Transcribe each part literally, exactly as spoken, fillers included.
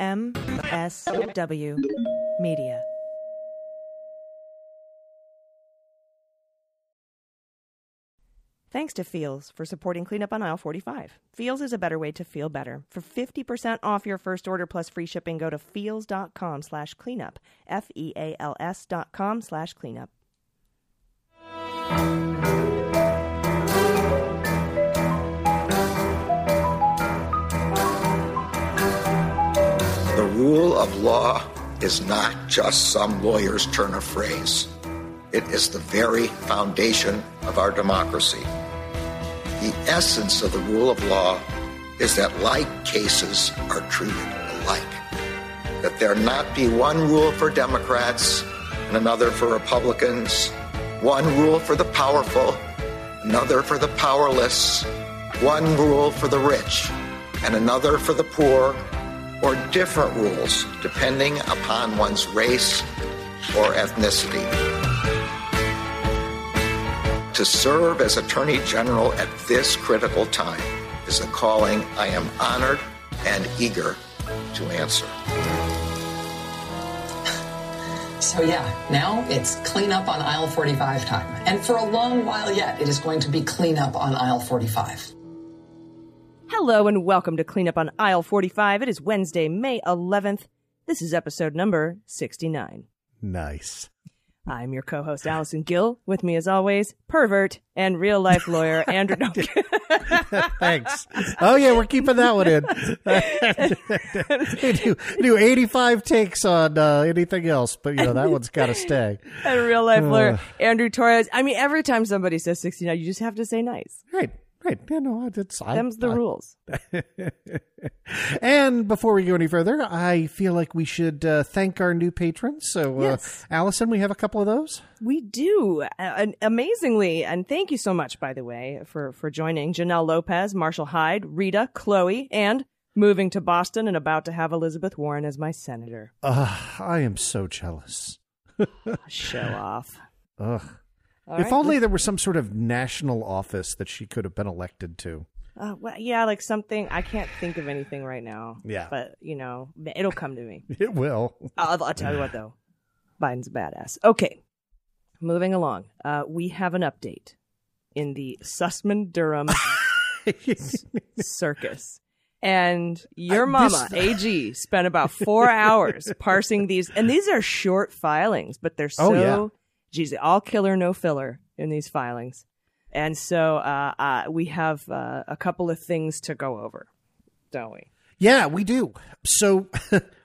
M S W Media. Thanks to Feels for supporting Clean Up on Aisle forty-five. Feels is a better way to feel better. For fifty percent off your first order plus free shipping, go to feels.com slash cleanup. F-E-A-L-S dot com slash cleanup. The rule of law is not just some lawyer's turn of phrase. It is the very foundation of our democracy. The essence of the rule of law is that like cases are treated alike. That there not be one rule for Democrats and another for Republicans, one rule for the powerful, another for the powerless, one rule for the rich, and another for the poor, or different rules depending upon one's race or ethnicity. To serve as Attorney General at this critical time is a calling I am honored and eager to answer. So yeah, now it's Clean Up on Aisle forty-five time. And for a long while yet, it is going to be Clean Up on Aisle forty-five. Hello and welcome to Clean Up on Aisle forty-five. It is Wednesday, May eleventh. This is episode number sixty-nine. Nice. I'm your co-host, Allison Gill. With me, as always, pervert and real-life lawyer, Andrew. Thanks. Oh, yeah, we're keeping that one in. we do, we do eighty-five takes on uh, anything else, but, you know, that one's got to stay. And real-life uh, lawyer, Andrew Torres. I mean, every time somebody says sixty-nine, you just have to say nice. Right. Right. Yeah, no, it's, I, Them's the I, rules. And before we go any further, I feel like we should uh, thank our new patrons. So, yes. uh, Allison, we have a couple of those. We do. Uh, amazingly. And thank you so much, by the way, for, for joining. Janelle Lopez, Marshall Hyde, Rita, Chloe, and moving to Boston and about to have Elizabeth Warren as my senator. Uh, I am so jealous. Show off. Ugh. All if right. only there were some sort of national office that she could have been elected to. Uh, well, yeah, like something. I can't think of anything right now. Yeah. But, you know, it'll come to me. It will. I'll, I'll tell you what, though. Biden's a badass. Okay. Moving along. Uh, we have an update in the Sussman Durham c- circus. And your I mama, missed... A G, spent about four hours parsing these. And these are short filings, but they're so... Oh, yeah. Geez, all killer, no filler in these filings. And so uh, uh, we have uh, a couple of things to go over, don't we? Yeah, we do. So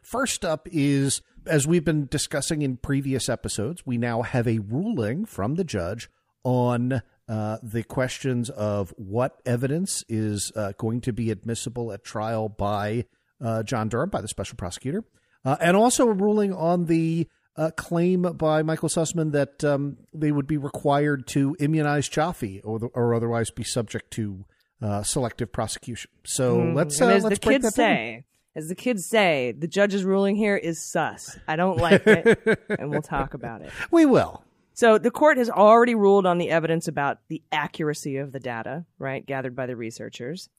first up is, as we've been discussing in previous episodes, we now have a ruling from the judge on uh, the questions of what evidence is uh, going to be admissible at trial by uh, John Durham, by the special prosecutor, uh, and also a ruling on the a claim by Michael Sussman that um, they would be required to immunize Jaffe or, the, or otherwise be subject to uh, selective prosecution. So mm. let's uh, let's the break kids that say, down. As the kids say, the judge's ruling here is sus. I don't like it, and we'll talk about it. We will. So the court has already ruled on the evidence about the accuracy of the data, right, gathered by the researchers.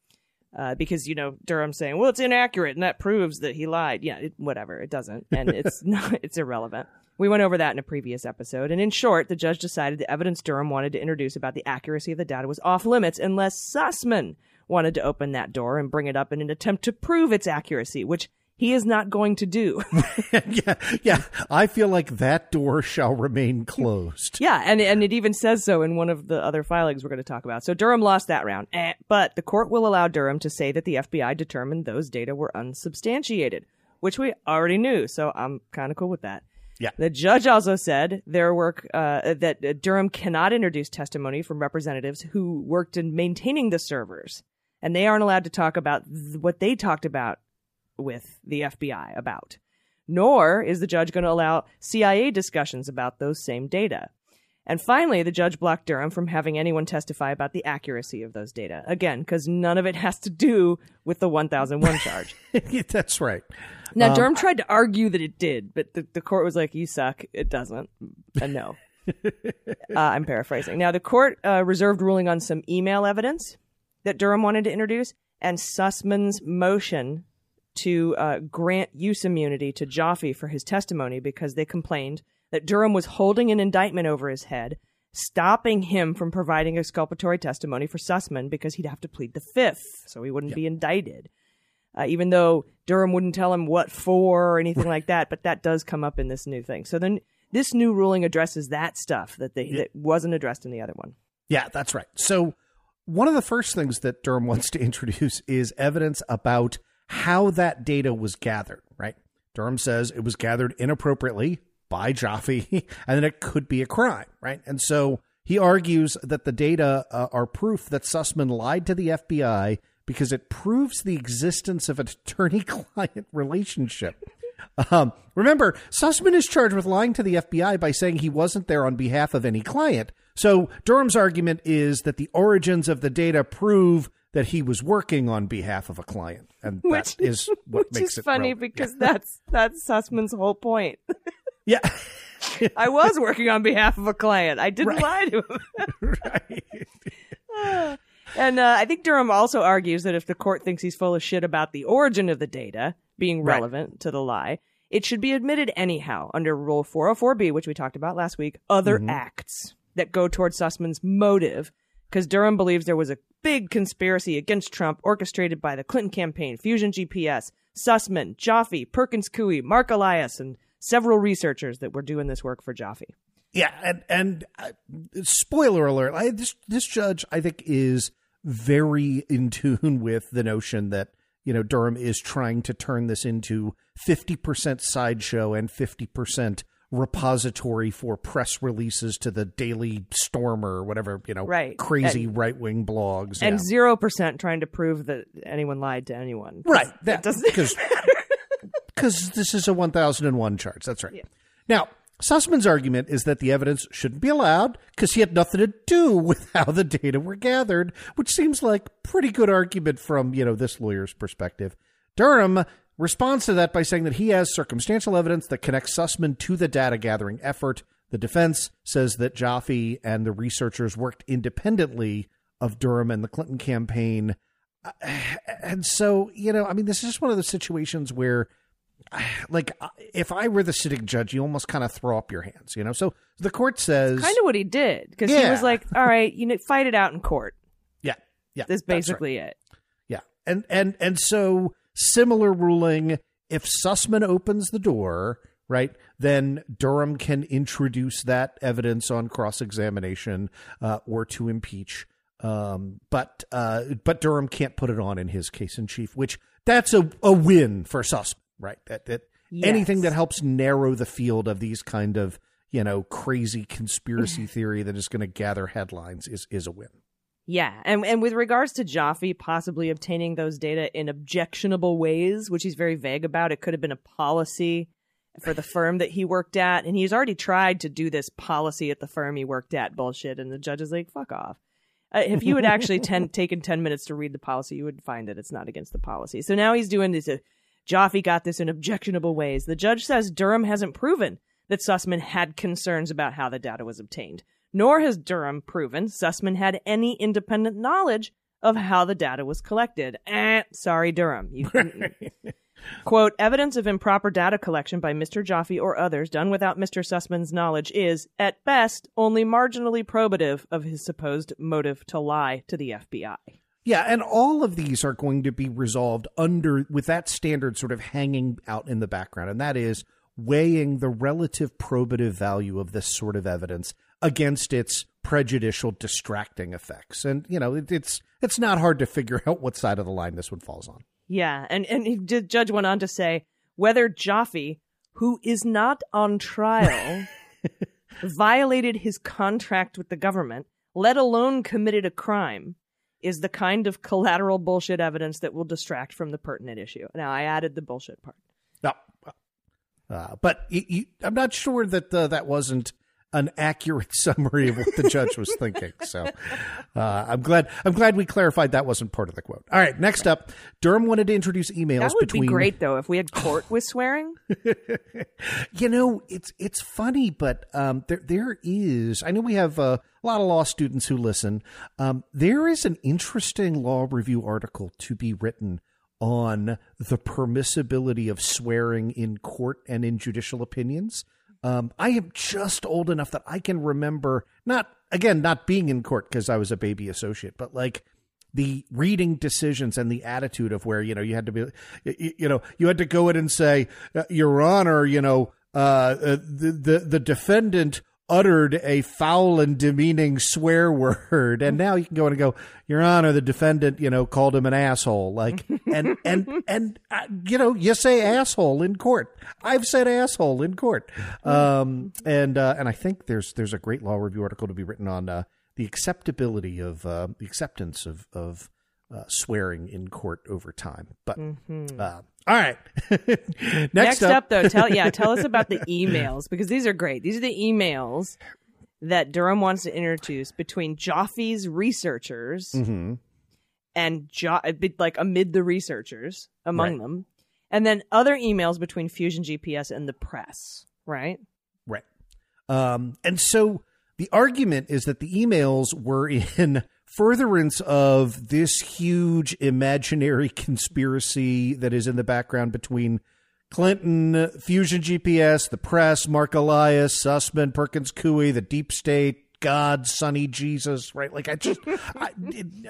Uh, because, you know, Durham's saying, well, it's inaccurate, and that proves that he lied. Yeah, it, whatever. It doesn't. And it's not, it's irrelevant. We went over that in a previous episode. And in short, the judge decided the evidence Durham wanted to introduce about the accuracy of the data was off limits unless Sussman wanted to open that door and bring it up in an attempt to prove its accuracy, which he is not going to do. yeah, yeah. I feel like that door shall remain closed. Yeah, and, and it even says so in one of the other filings we're going to talk about. So Durham lost that round. Eh, but the court will allow Durham to say that the F B I determined those data were unsubstantiated, which we already knew. So I'm kind of cool with that. Yeah. The judge also said their work uh, that Durham cannot introduce testimony from representatives who worked in maintaining the servers, and they aren't allowed to talk about th- what they talked about with the F B I about, nor is the judge going to allow C I A discussions about those same data. And finally, the judge blocked Durham from having anyone testify about the accuracy of those data. Again, because none of it has to do with the one thousand one charge. That's right. Now, um, Durham tried to argue that it did, but the, the court was like, you suck. It doesn't. And no. uh, I'm paraphrasing. Now, the court uh, reserved ruling on some email evidence that Durham wanted to introduce and Sussman's motion to uh, grant use immunity to Jaffe for his testimony because they complained that Durham was holding an indictment over his head, stopping him from providing exculpatory testimony for Sussman because he'd have to plead the fifth, so he wouldn't yep. be indicted, uh, even though Durham wouldn't tell him what for or anything like that. But that does come up in this new thing. So then this new ruling addresses that stuff that, they, yeah. that wasn't addressed in the other one. Yeah, that's right. So one of the first things that Durham wants to introduce is evidence about how that data was gathered, right? Durham says it was gathered inappropriately by Jaffe and that it could be a crime, right? And so he argues that the data uh, are proof that Sussman lied to the F B I because it proves the existence of an attorney-client relationship. Um, remember, Sussman is charged with lying to the F B I by saying he wasn't there on behalf of any client. So Durham's argument is that the origins of the data prove that he was working on behalf of a client. And which, that is what which makes is it funny relevant. Because yeah. that's that's Sussman's whole point. Yeah. I was working on behalf of a client. I didn't right. lie to him. right. And uh, I think Durham also argues that if the court thinks he's full of shit about the origin of the data being relevant right. to the lie, it should be admitted anyhow under Rule four oh four B, which we talked about last week, other mm-hmm. acts that go toward Sussman's motive, because Durham believes there was a big conspiracy against Trump orchestrated by the Clinton campaign, Fusion G P S, Sussman, Jaffe, Perkins Coie, Mark Elias, and several researchers that were doing this work for Jaffe. Yeah, and, and uh, spoiler alert, I, this, this judge, I think, is very in tune with the notion that, you know, Durham is trying to turn this into fifty percent sideshow and fifty percent repository for press releases to the Daily Stormer or whatever, you know, right. crazy and, right-wing blogs. And zero yeah. percent trying to prove that anyone lied to anyone. Right. That, that doesn't matter. Because this is a one thousand one charge. That's right. Yeah. Now, Sussman's argument is that the evidence shouldn't be allowed because he had nothing to do with how the data were gathered, which seems like pretty good argument from, you know, this lawyer's perspective. Durham responds to that by saying that he has circumstantial evidence that connects Sussman to the data-gathering effort. The defense says that Jaffe and the researchers worked independently of Durham and the Clinton campaign. And so, you know, I mean, this is just one of those situations where, like, if I were the sitting judge, you almost kind of throw up your hands, you know? So the court says... That's kind of what he did, because yeah. he was like, all right, you know, fight it out in court. Yeah, yeah. That's basically right. it. Yeah, and and and so... Similar ruling, if Sussman opens the door, right, then Durham can introduce that evidence on cross-examination uh, or to impeach. Um, but uh, but Durham can't put it on in his case in chief, which that's a, a win for Sussman, right? That, that yes. Anything that helps narrow the field of these kind of, you know, crazy conspiracy theory that is going to gather headlines is, is a win. Yeah. And and with regards to Jaffe possibly obtaining those data in objectionable ways, which he's very vague about, it could have been a policy for the firm that he worked at. And he's already tried to do this policy at the firm he worked at bullshit. And the judge is like, fuck off. Uh, if you had actually ten, taken ten minutes to read the policy, you would find that it's not against the policy. So now he's doing this. Uh, Jaffe got this in objectionable ways. The judge says Durham hasn't proven that Sussman had concerns about how the data was obtained. Nor has Durham proven Sussman had any independent knowledge of how the data was collected. Eh, sorry, Durham. You quote, evidence of improper data collection by Mister Jaffe or others done without Mister Sussman's knowledge is, at best, only marginally probative of his supposed motive to lie to the F B I. Yeah, and all of these are going to be resolved under with that standard sort of hanging out in the background, and that is weighing the relative probative value of this sort of evidence against its prejudicial distracting effects. And, you know, it, it's it's not hard to figure out what side of the line this one falls on. Yeah. And, and the judge went on to say whether Jaffe, who is not on trial, violated his contract with the government, let alone committed a crime, is the kind of collateral bullshit evidence that will distract from the pertinent issue. Now, I added the bullshit part. No, uh, but you, you, I'm not sure that uh, that wasn't an accurate summary of what the judge was thinking. So uh, I'm glad I'm glad we clarified that wasn't part of the quote. All right, next up, Durham wanted to introduce emails. That would between... be great, though, if we had court with swearing. You know, it's it's funny, but um, there there is, I know we have uh, a lot of law students who listen. Um, there is an interesting law review article to be written on the permissibility of swearing in court and in judicial opinions. Um, I am just old enough that I can remember not, again, not being in court because I was a baby associate, but like the reading decisions and the attitude of where, you know, you had to be, you, you know, you had to go in and say, Your Honor, you know, uh, the, the, the defendant uttered a foul and demeaning swear word. And now you can go in and go, Your Honor, the defendant, you know, called him an asshole. Like, and, and, and, uh, you know, you say asshole in court. I've said asshole in court. Um, and, uh, and I think there's, there's a great law review article to be written on, uh, the acceptability of, uh, the acceptance of, of, uh, swearing in court over time. But, mm-hmm. uh, all right. Next, Next up. up, though, tell yeah, tell us about the emails, because these are great. These are the emails that Durham wants to introduce between Jaffe's researchers mm-hmm. and jo- like amid the researchers among right. them, and then other emails between Fusion G P S and the press, right? Right. Um, and so the argument is that the emails were in furtherance of this huge imaginary conspiracy that is in the background between Clinton, Fusion G P S, the press, Mark Elias, Sussman, Perkins Coie, the deep state, God, Sonny Jesus, right? Like I just, I,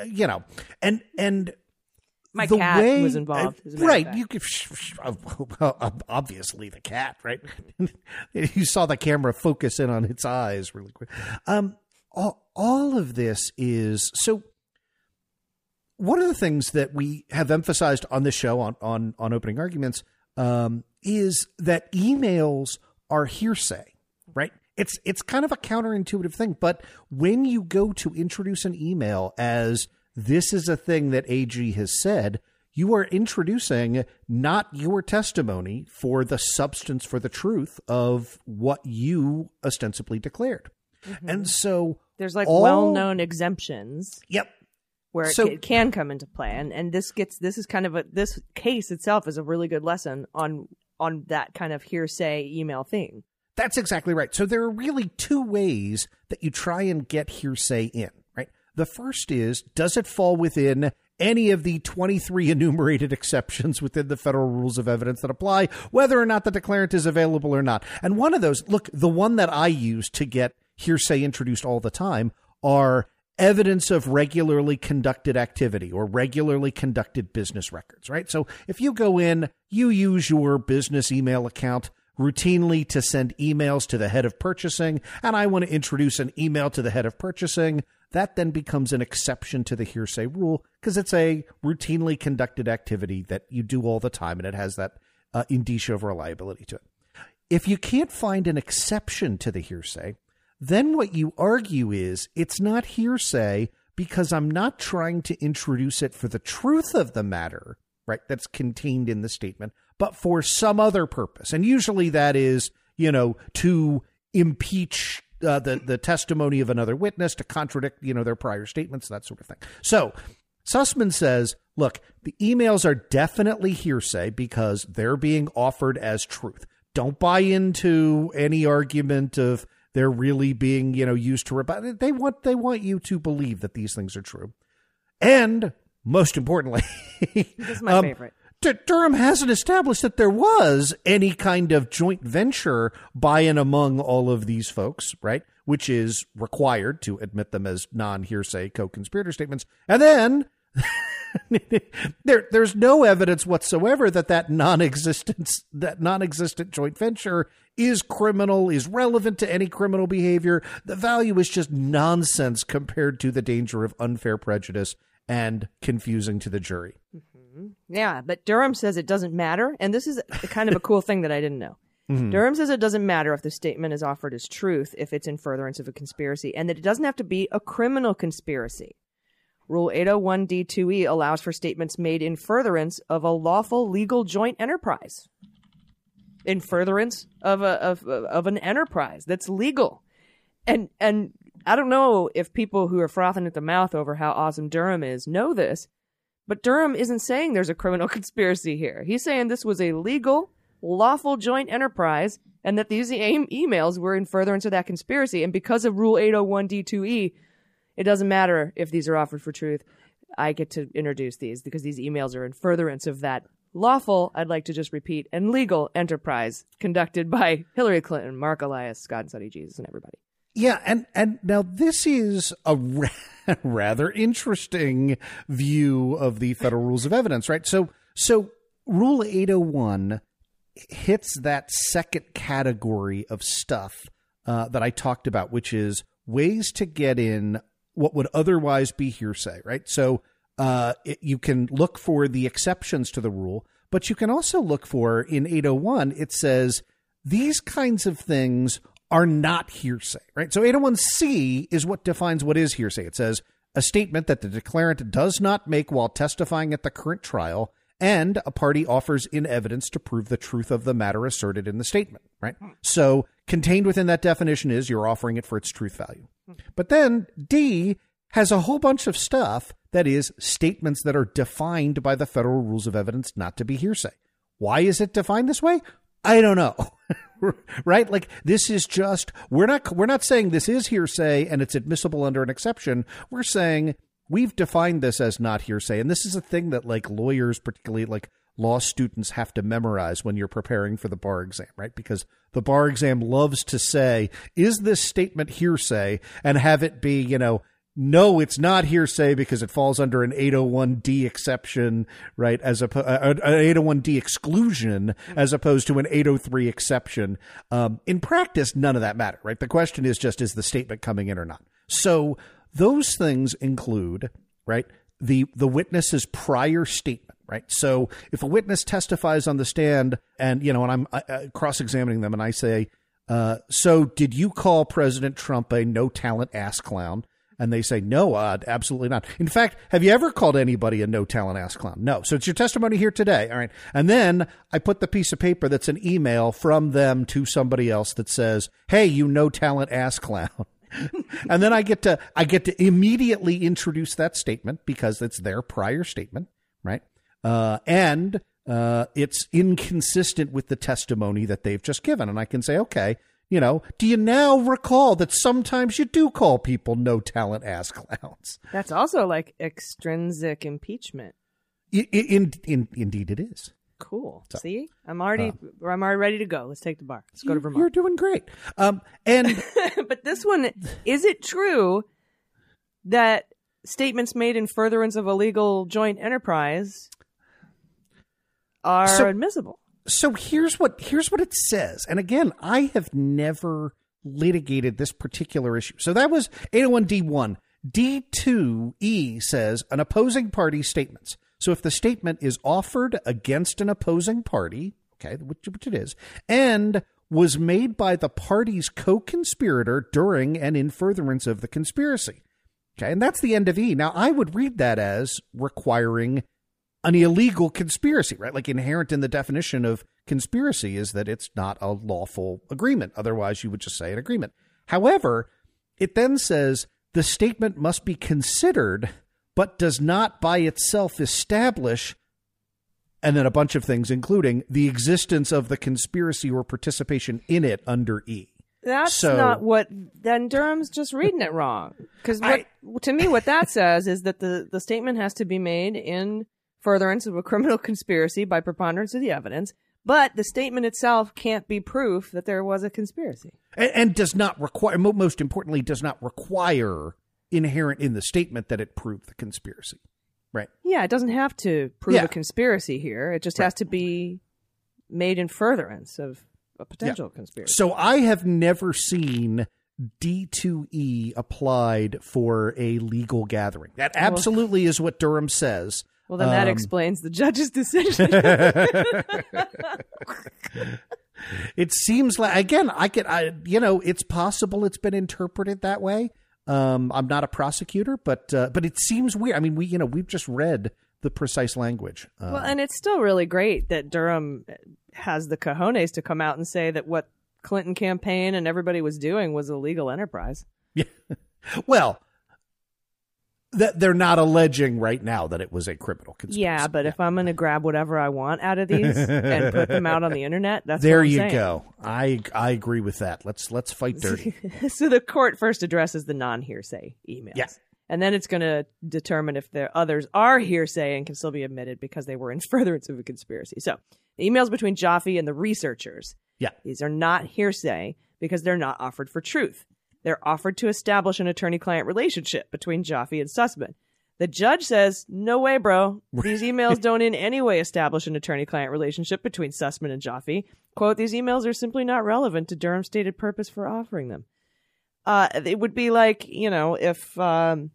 you know, and and my the cat way, was involved, right? You could, obviously the cat, right? You saw the camera focus in on its eyes really quick. Um. All, all of this is so one of the things that we have emphasized on this show on, on, on opening arguments um, is that emails are hearsay, right? It's, it's kind of a counterintuitive thing, but when you go to introduce an email as this is a thing that A G has said, you are introducing not your testimony for the substance, for the truth of what you ostensibly declared. Mm-hmm. And so there's like all... well-known exemptions. Yep. Where so... it can come into play. And, and this gets this is kind of a this case itself is a really good lesson on on that kind of hearsay email thing. That's exactly right. So there are really two ways that you try and get hearsay in, right? The first is, does it fall within any of the twenty-three enumerated exceptions within the federal rules of evidence that apply, whether or not the declarant is available or not? And one of those, look, the one that I use to get hearsay introduced all the time are evidence of regularly conducted activity or regularly conducted business records, right? So if you go in, you use your business email account routinely to send emails to the head of purchasing, and I want to introduce an email to the head of purchasing, that then becomes an exception to the hearsay rule because it's a routinely conducted activity that you do all the time, and it has that uh, indicia of reliability to it. If you can't find an exception to the hearsay, then what you argue is it's not hearsay because I'm not trying to introduce it for the truth of the matter, right, that's contained in the statement, but for some other purpose. And usually that is, you know, to impeach uh, the, the testimony of another witness, to contradict, you know, their prior statements, that sort of thing. So Sussman says, look, the emails are definitely hearsay because they're being offered as truth. Don't buy into any argument of they're really being, you know, used to rebut. They want they want you to believe that these things are true. And most importantly, this is my um, favorite. Dur- Durham hasn't established that there was any kind of joint venture by and among all of these folks, right? Which is required to admit them as non-hearsay co-conspirator statements. And then there, there's no evidence whatsoever that that non-existence, that non-existent joint venture is criminal, is relevant to any criminal behavior. The value is just nonsense compared to the danger of unfair prejudice and confusing to the jury. Mm-hmm. Yeah, but Durham says it doesn't matter. And this is kind of a cool thing that I didn't know. Mm-hmm. Durham says it doesn't matter if the statement is offered as truth, if it's in furtherance of a conspiracy, and that it doesn't have to be a criminal conspiracy. Rule eight oh one D two E allows for statements made in furtherance of a lawful legal joint enterprise. In furtherance of a of, of an enterprise that's legal. And and I don't know if people who are frothing at the mouth over how awesome Durham is know this, but Durham isn't saying there's a criminal conspiracy here. He's saying this was a legal, lawful joint enterprise and that these aim emails were in furtherance of that conspiracy. And because of Rule eight oh one D two E, it doesn't matter if these are offered for truth. I get to introduce these because these emails are in furtherance of that lawful, I'd like to just repeat, and legal enterprise conducted by Hillary Clinton, Mark Elias, Scott and Sonny Jesus, and everybody. Yeah, and, and now this is a ra- rather interesting view of the federal rules of evidence, right? So so Rule eight oh one hits that second category of stuff uh, that I talked about, which is ways to get in what would otherwise be hearsay, right? So uh, it, you can look for the exceptions to the rule, but you can also look for, in eight oh one, it says these kinds of things are not hearsay, right? So eight oh one C is what defines what is hearsay. It says a statement that the declarant does not make while testifying at the current trial, and a party offers in evidence to prove the truth of the matter asserted in the statement, right? So contained within that definition is you're offering it for its truth value. But then D has a whole bunch of stuff that is statements that are defined by the federal rules of evidence not to be hearsay. Why is it defined this way? I don't know. Right? Like this is just, we're not, we're not saying this is hearsay and it's admissible under an exception. We're saying we've defined this as not hearsay. And this is a thing that like lawyers, particularly like law students, have to memorize when you're preparing for the bar exam, right? Because the bar exam loves to say, is this statement hearsay? And have it be, you know, no, it's not hearsay because it falls under an eight oh one D exception, right? As a an eight oh one D exclusion, as opposed to an eight oh three exception. Um, in practice, none of that matter, right? The question is just, is the statement coming in or not? So those things include, right, the the witness's prior statement, right? So if a witness testifies on the stand and, you know, and I'm uh, cross-examining them and I say, uh, so did you call President Trump a no-talent ass clown? And they say, no, uh, absolutely not. In fact, have you ever called anybody a no-talent ass clown? No. So it's your testimony here today. All right. And then I put the piece of paper that's an email from them to somebody else that says, hey, you no-talent ass clown. And then I get to I get to immediately introduce that statement because it's their prior statement. Right. Uh, and uh, it's inconsistent with the testimony that they've just given. And I can say, OK, you know, do you now recall that sometimes you do call people no talent ass clowns? That's also like extrinsic impeachment. In, in, in, indeed, it is. Cool. So, see, I'm already uh, I'm already ready to go. Let's take the bar. Let's go to Vermont. You're doing great. Um, and but this one, is it true that statements made in furtherance of a legal joint enterprise are so, admissible? So here's what here's what it says. And again, I have never litigated this particular issue. So that was eight oh one D one. D two E says an opposing party's statements. So if the statement is offered against an opposing party, okay, which, which it is, and was made by the party's co-conspirator during and in furtherance of the conspiracy. Okay, and that's the end of E. Now, I would read that as requiring an illegal conspiracy, right? Like inherent in the definition of conspiracy is that it's not a lawful agreement. Otherwise, you would just say an agreement. However, it then says the statement must be considered but does not by itself establish, and then a bunch of things, including the existence of the conspiracy or participation in it under E. That's so, not what, then Durham's just reading it wrong. Because to me, what that says is that the, the statement has to be made in furtherance of a criminal conspiracy by preponderance of the evidence, but the statement itself can't be proof that there was a conspiracy. And, and does not require, most importantly, does not require inherent in the statement that it proved the conspiracy, right? Yeah, it doesn't have to prove yeah. a conspiracy here. It just right. has to be made in furtherance of a potential yeah. conspiracy. So I have never seen D two E applied for a legal gathering. That absolutely well, is what Durham says. Well, then um, that explains the judge's decision. It seems like, again, I could, I, you know, it's possible it's been interpreted that way. Um, I'm not a prosecutor, but uh, but it seems weird. I mean, we you know we've just read the precise language. Um, well, and it's still really great that Durham has the cojones to come out and say that what Clinton campaign and everybody was doing was a legal enterprise. Yeah. Well, that they're not alleging right now that it was a criminal conspiracy. Yeah, but yeah. if I'm going to grab whatever I want out of these and put them out on the internet, that's there what I'm you saying. Go. I I agree with that. Let's let's fight dirty. So the court first addresses the non-hearsay emails. Yeah. And then it's going to determine if the others are hearsay and can still be admitted because they were in furtherance of a conspiracy. So the emails between Jaffe and the researchers. Yeah. These are not hearsay because they're not offered for truth. They're offered to establish an attorney-client relationship between Jaffe and Sussman. The judge says, no way, bro. These emails don't in any way establish an attorney-client relationship between Sussman and Jaffe. Quote, these emails are simply not relevant to Durham's stated purpose for offering them. Uh, it would be like, you know, if um,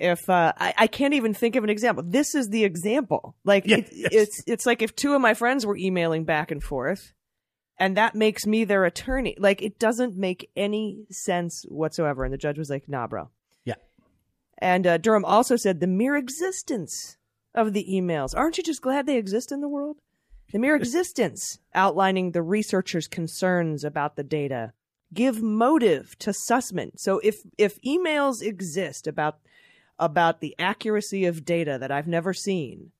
if uh, I, I can't even think of an example. This is the example. Like, yeah, it, yes. it's it's like if two of my friends were emailing back and forth. And that makes me their attorney. Like, it doesn't make any sense whatsoever. And the judge was like, nah, bro. Yeah. And uh, Durham also said the mere existence of the emails. Aren't you just glad they exist in the world? The mere existence outlining the researchers' concerns about the data give motive to Sussman. So if if emails exist about about the accuracy of data that I've never seen,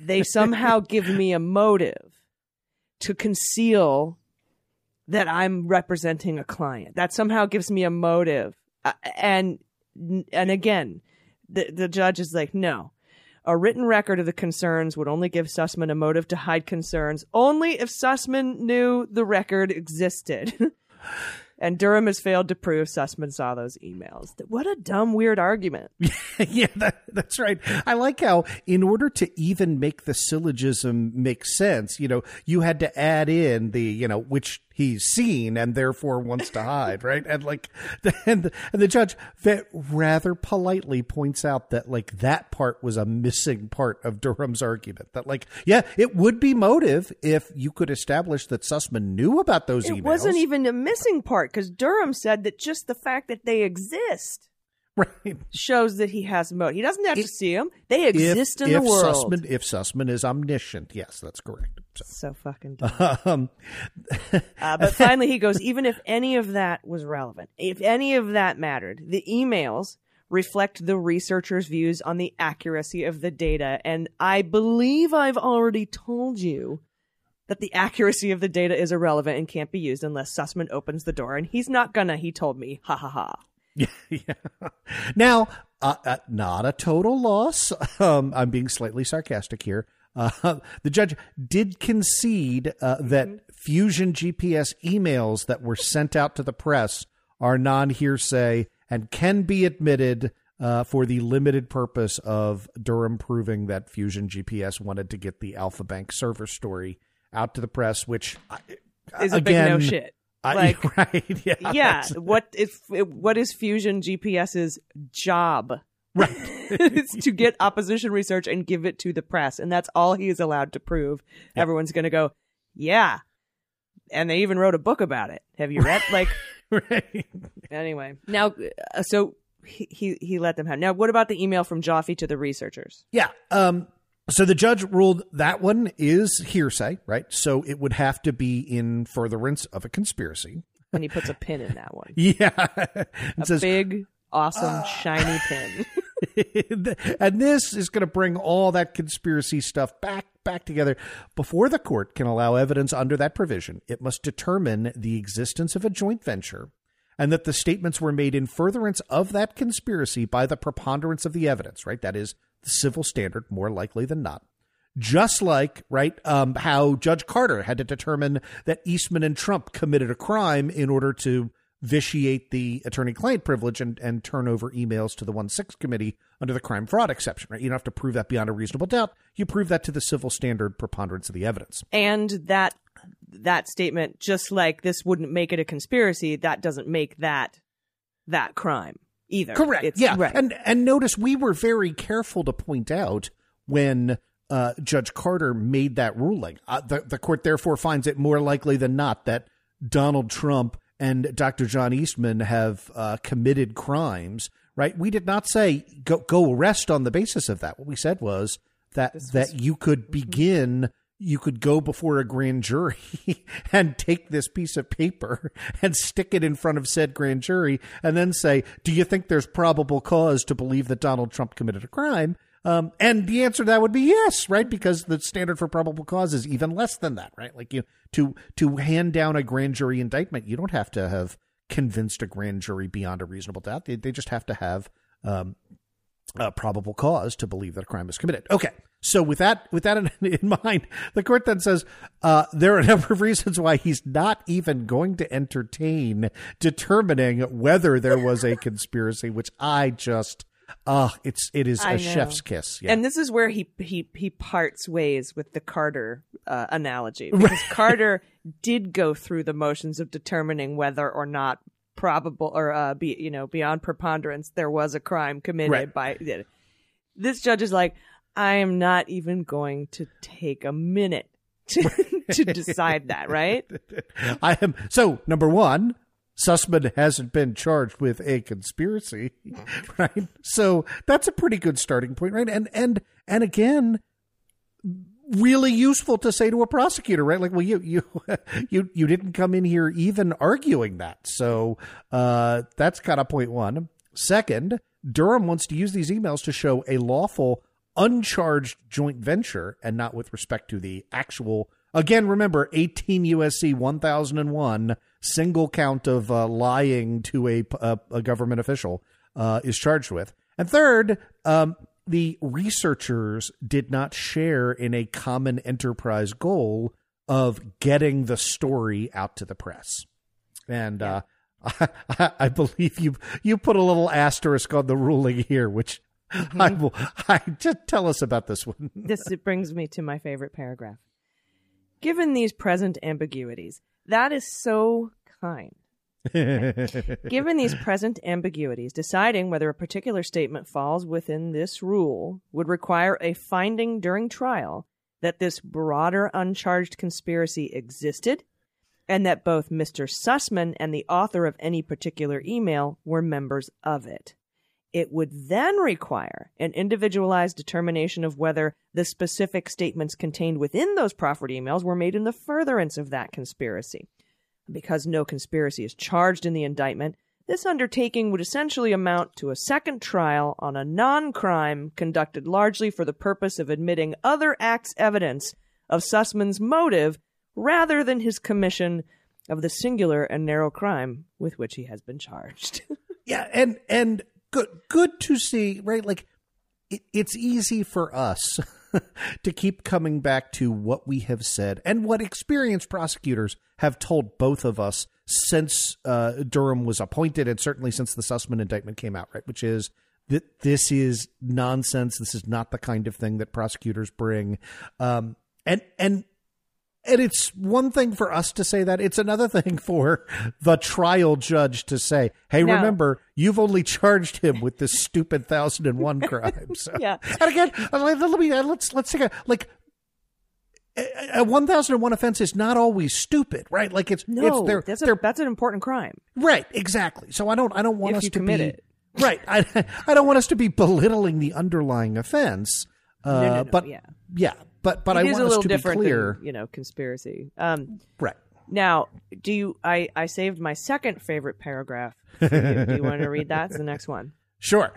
they somehow give me a motive to conceal that I'm representing a client. That somehow gives me a motive. Uh, and and again, the, the judge is like, no. A written record of the concerns would only give Sussman a motive to hide concerns only if Sussman knew the record existed. And Durham has failed to prove Sussman saw those emails. What a dumb, weird argument. Yeah, that, that's right. I like how in order to even make the syllogism make sense, you know, you had to add in the, you know, which he's seen and therefore wants to hide. Right. And like and the, and the judge rather politely points out that like that part was a missing part of Durham's argument that like, yeah, it would be motive if you could establish that Sussman knew about those it emails. It wasn't even a missing part because Durham said that just the fact that they exist. Right. Shows that he has motive. He doesn't have if, to see them. They exist if, in the if world. Sussman, if Sussman is omniscient. Yes, that's correct. So, so fucking dumb. Um, uh, but finally he goes, even if any of that was relevant, if any of that mattered, the emails reflect the researchers' views on the accuracy of the data. And I believe I've already told you that the accuracy of the data is irrelevant and can't be used unless Sussman opens the door. And he's not gonna, he told me, ha ha ha. Yeah, yeah. Now, uh, uh, not a total loss. Um, I'm being slightly sarcastic here. Uh, the judge did concede uh, mm-hmm. that Fusion G P S emails that were sent out to the press are non-hearsay and can be admitted uh, for the limited purpose of Durham proving that Fusion G P S wanted to get the Alpha Bank server story out to the press, which uh, is a again, big no shit. Like, I, right, yeah. yeah what if what is Fusion GPS's job? Right. It's to get opposition research and give it to the press, and that's all he is allowed to prove. Yeah. Everyone's going to go, yeah. And they even wrote a book about it. Have you read? Like, right. Anyway, now, uh, so he, he he let them have. Now, what about the email from Jaffe to the researchers? Yeah. Um. So the judge ruled that one is hearsay, right? So it would have to be in furtherance of a conspiracy. And he puts a pin in that one. Yeah. A says, big, awesome, uh, shiny pin. And this is going to bring all that conspiracy stuff back, back together. Before the court can allow evidence under that provision, it must determine the existence of a joint venture and that the statements were made in furtherance of that conspiracy by the preponderance of the evidence, right? That is the civil standard, more likely than not. Just like, right, um, how Judge Carter had to determine that Eastman and Trump committed a crime in order to vitiate the attorney-client privilege and, and turn over emails to the one six committee under the crime fraud exception, right? You don't have to prove that beyond a reasonable doubt. You prove that to the civil standard preponderance of the evidence. And that that statement, just like this wouldn't make it a conspiracy, that doesn't make that that crime either. Correct. It's, yeah. Right. And and notice we were very careful to point out when uh, Judge Carter made that ruling. Uh, the, the court therefore finds it more likely than not that Donald Trump and Doctor John Eastman have uh, committed crimes. Right. We did not say go, go arrest on the basis of that. What we said was that was, that you could begin mm-hmm. you could go before a grand jury and take this piece of paper and stick it in front of said grand jury and then say, do you think there's probable cause to believe that Donald Trump committed a crime? Um, and the answer to that would be yes, right? Because the standard for probable cause is even less than that, right? Like you to to hand down a grand jury indictment, you don't have to have convinced a grand jury beyond a reasonable doubt. They, they just have to have um, a probable cause to believe that a crime is committed. OK, so with that with that in, in mind, the court then says uh, there are a number of reasons why he's not even going to entertain determining whether there was a conspiracy, which I just uh, it's it is I a know. chef's kiss. Yeah. And this is where he he he parts ways with the Carter uh, analogy, because right. Carter did go through the motions of determining whether or not probable or uh, be, you know, beyond preponderance there was a crime committed right. by you know. This judge is like, I am not even going to take a minute to, to decide that. Right. I am. So, number one, Sussman hasn't been charged with a conspiracy. Right. So that's a pretty good starting point. Right. And and and again, really useful to say to a prosecutor, right? Like, well, you you you you didn't come in here even arguing that. So uh, that's kind of point one. Second, Durham wants to use these emails to show a lawful, uncharged joint venture and not with respect to the actual. Again, remember, eighteen U S C one thousand one, single count of uh, lying to a, a, a government official uh, is charged with. And third, um, the researchers did not share in a common enterprise goal of getting the story out to the press. And yeah. uh, I, I believe you you put a little asterisk on the ruling here, which mm-hmm. I will. I, just tell us about this one. This it brings me to my favorite paragraph. Given these present ambiguities, that is so kind. Okay. Given these present ambiguities, deciding whether a particular statement falls within this rule would require a finding during trial that this broader uncharged conspiracy existed and that both Mister Sussman and the author of any particular email were members of it. It would then require an individualized determination of whether the specific statements contained within those proffered emails were made in the furtherance of that conspiracy. Because no conspiracy is charged in the indictment, this undertaking would essentially amount to a second trial on a non-crime conducted largely for the purpose of admitting other acts evidence of Sussman's motive rather than his commission of the singular and narrow crime with which he has been charged. Yeah, and... and- Good, good to see, right? Like, it, it's easy for us to keep coming back to what we have said and what experienced prosecutors have told both of us since uh, Durham was appointed and certainly since the Sussman indictment came out, right? Which is that this is nonsense. This is not the kind of thing that prosecutors bring. Um, and and and it's one thing for us to say that. It's another thing for the trial judge to say, hey, no. remember, you've only charged him with this stupid one thousand one crime. So. Yeah. And again, let me, let's, let's take a, like, a one thousand one offense is not always stupid, right? Like it's, no, it's their, that's, a, their, that's an important crime. Right. Exactly. So I don't, I don't want if us to be, it. Right. I, I don't want us to be belittling the underlying offense. Uh, no, no, no, but yeah. Yeah. But but it I want us to be clear, than, you know, conspiracy. Um, right now, do you? I, I saved my second favorite paragraph. For you. Do you want to read that? It's the next one. Sure.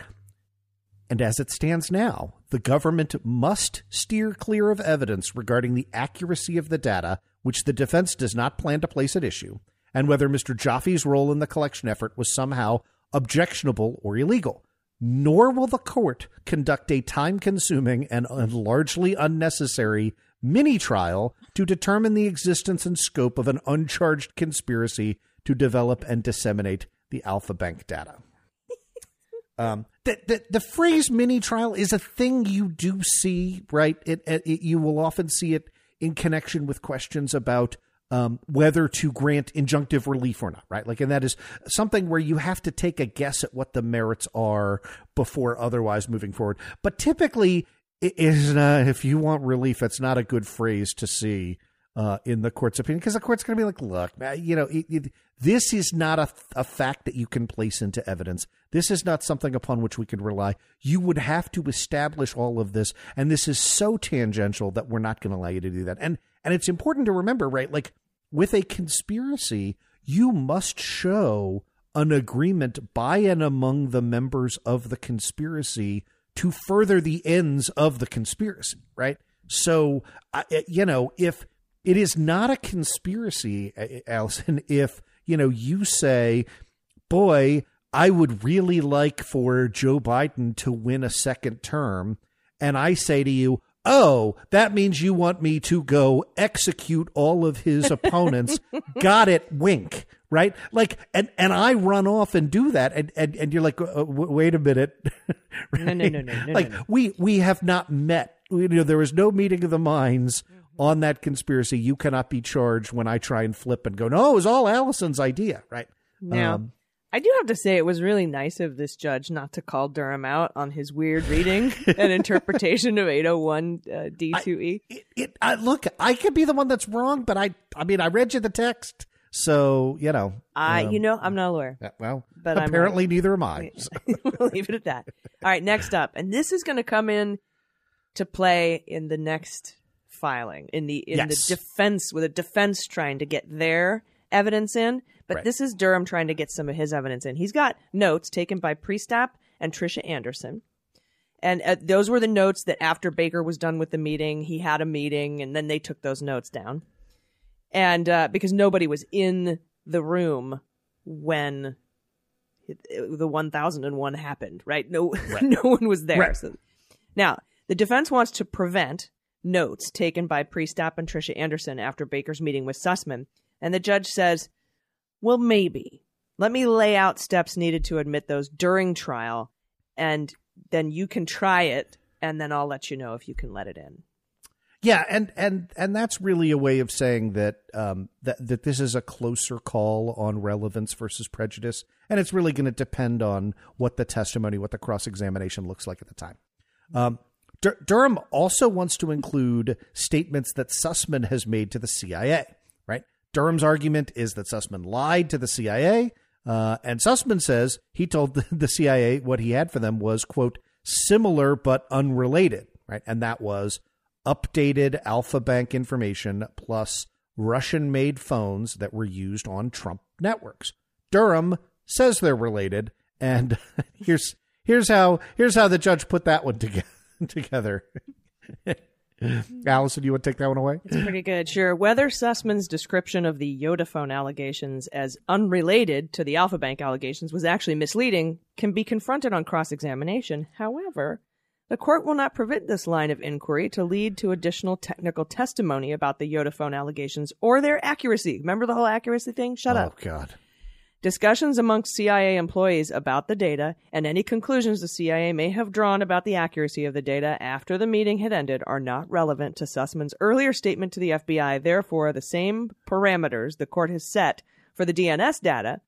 And as it stands now, the government must steer clear of evidence regarding the accuracy of the data, which the defense does not plan to place at issue, and whether Mister Jaffe's role in the collection effort was somehow objectionable or illegal. Nor will the court conduct a time-consuming and largely unnecessary mini-trial to determine the existence and scope of an uncharged conspiracy to develop and disseminate the Alpha Bank data. um, the, the, the phrase mini-trial is a thing you do see, right? It, it, it, you will often see it in connection with questions about Um, whether to grant injunctive relief or not, right? Like, and that is something where you have to take a guess at what the merits are before otherwise moving forward. But typically, it is not, if you want relief, it's not a good phrase to see uh, in the court's opinion, because the court's going to be like, look, you know, it, it, this is not a, a fact that you can place into evidence. This is not something upon which we can rely. You would have to establish all of this. And this is so tangential that we're not going to allow you to do that. And And it's important to remember, right, like with a conspiracy, you must show an agreement by and among the members of the conspiracy to further the ends of the conspiracy, right? So, you know, if it is not a conspiracy, Allison, if you know, you say, boy, I would really like for Joe Biden to win a second term. And I say to you, oh, that means you want me to go execute all of his opponents. Got it. Wink. Right. Like, and, and I run off and do that. And, and, and you're like, oh, w- wait a minute. Right? No, no, no, no, no. Like no, no. we, we have not met. You know, there was no meeting of the minds on that conspiracy. You cannot be charged when I try and flip and go, no, it was all Allison's idea. Right. Now, um, I do have to say it was really nice of this judge not to call Durham out on his weird reading and interpretation of eight oh one uh, D two E. I, it, it, I, look, I could be the one that's wrong, but I I mean, I read you the text. So, you know. I, um, you know, I'm not a lawyer. Yeah, well, but apparently I'm, neither am I. So. We'll leave it at that. All right, next up. And this is going to come in to play in the next filing, in the in yes. the defense, with a defense trying to get their evidence in. But right. this is Durham trying to get some of his evidence in. He's got notes taken by Priestap and Trisha Anderson. And uh, those were the notes that after Baker was done with the meeting, he had a meeting, and then they took those notes down. And uh, because nobody was in the room when it, it, the one thousand one happened, right? No, right. No one was there. Right. So, now, the defense wants to prevent notes taken by Priestap and Trisha Anderson after Baker's meeting with Sussman. And the judge says, well, maybe. Let me lay out steps needed to admit those during trial, and then you can try it, and then I'll let you know if you can let it in. Yeah, and and, and that's really a way of saying that, um, that that this is a closer call on relevance versus prejudice, and it's really going to depend on what the testimony, what the cross-examination looks like at the time. Um, Dur- Durham also wants to include statements that Sussman has made to the C I A. Durham's argument is that Sussman lied to the C I A, uh, and Sussman says he told the, the C I A what he had for them was, quote, similar but unrelated, right? And that was updated Alpha Bank information plus Russian-made phones that were used on Trump networks. Durham says they're related, and here's here's how here's how the judge put that one toge- together. Allison, you want to take that one away? It's pretty good. Sure. Whether Sussman's description of the Yotaphone allegations as unrelated to the Alpha Bank allegations was actually misleading can be confronted on cross-examination. However, the court will not permit this line of inquiry to lead to additional technical testimony about the Yotaphone allegations or their accuracy. Remember the whole accuracy thing? Shut oh, up. Oh, God. Discussions amongst C I A employees about the data and any conclusions the C I A may have drawn about the accuracy of the data after the meeting had ended are not relevant to Sussman's earlier statement to the F B I. Therefore, the same parameters the court has set for the D N S data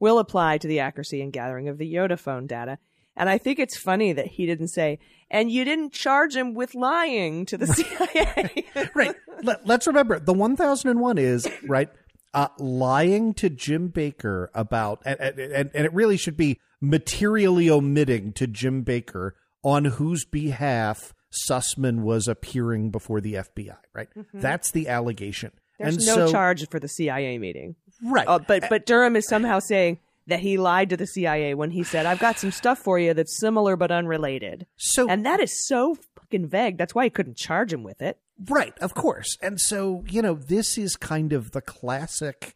will apply to the accuracy and gathering of the Yotaphone data. And I think it's funny that he didn't say, and you didn't charge him with lying to the C I A. Right. Let, let's remember, the one thousand one is, right, Uh, lying to Jim Baker about, and, and, and it really should be materially omitting to Jim Baker on whose behalf Sussman was appearing before the F B I, right? Mm-hmm. That's the allegation. There's and no so, charge for the C I A meeting. Right. Uh, but, but Durham is somehow saying that he lied to the C I A when he said, I've got some stuff for you that's similar but unrelated. So, and that is so fucking vague. That's why he couldn't charge him with it. Right, of course. And so, you know, this is kind of the classic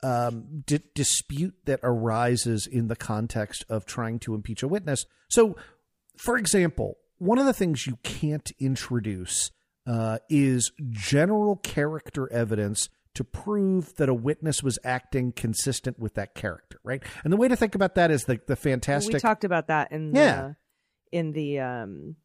um, di- dispute that arises in the context of trying to impeach a witness. So, for example, one of the things you can't introduce uh, is general character evidence to prove that a witness was acting consistent with that character, right? And the way to think about that is the, the fantastic... We talked about that in yeah. the... In the um...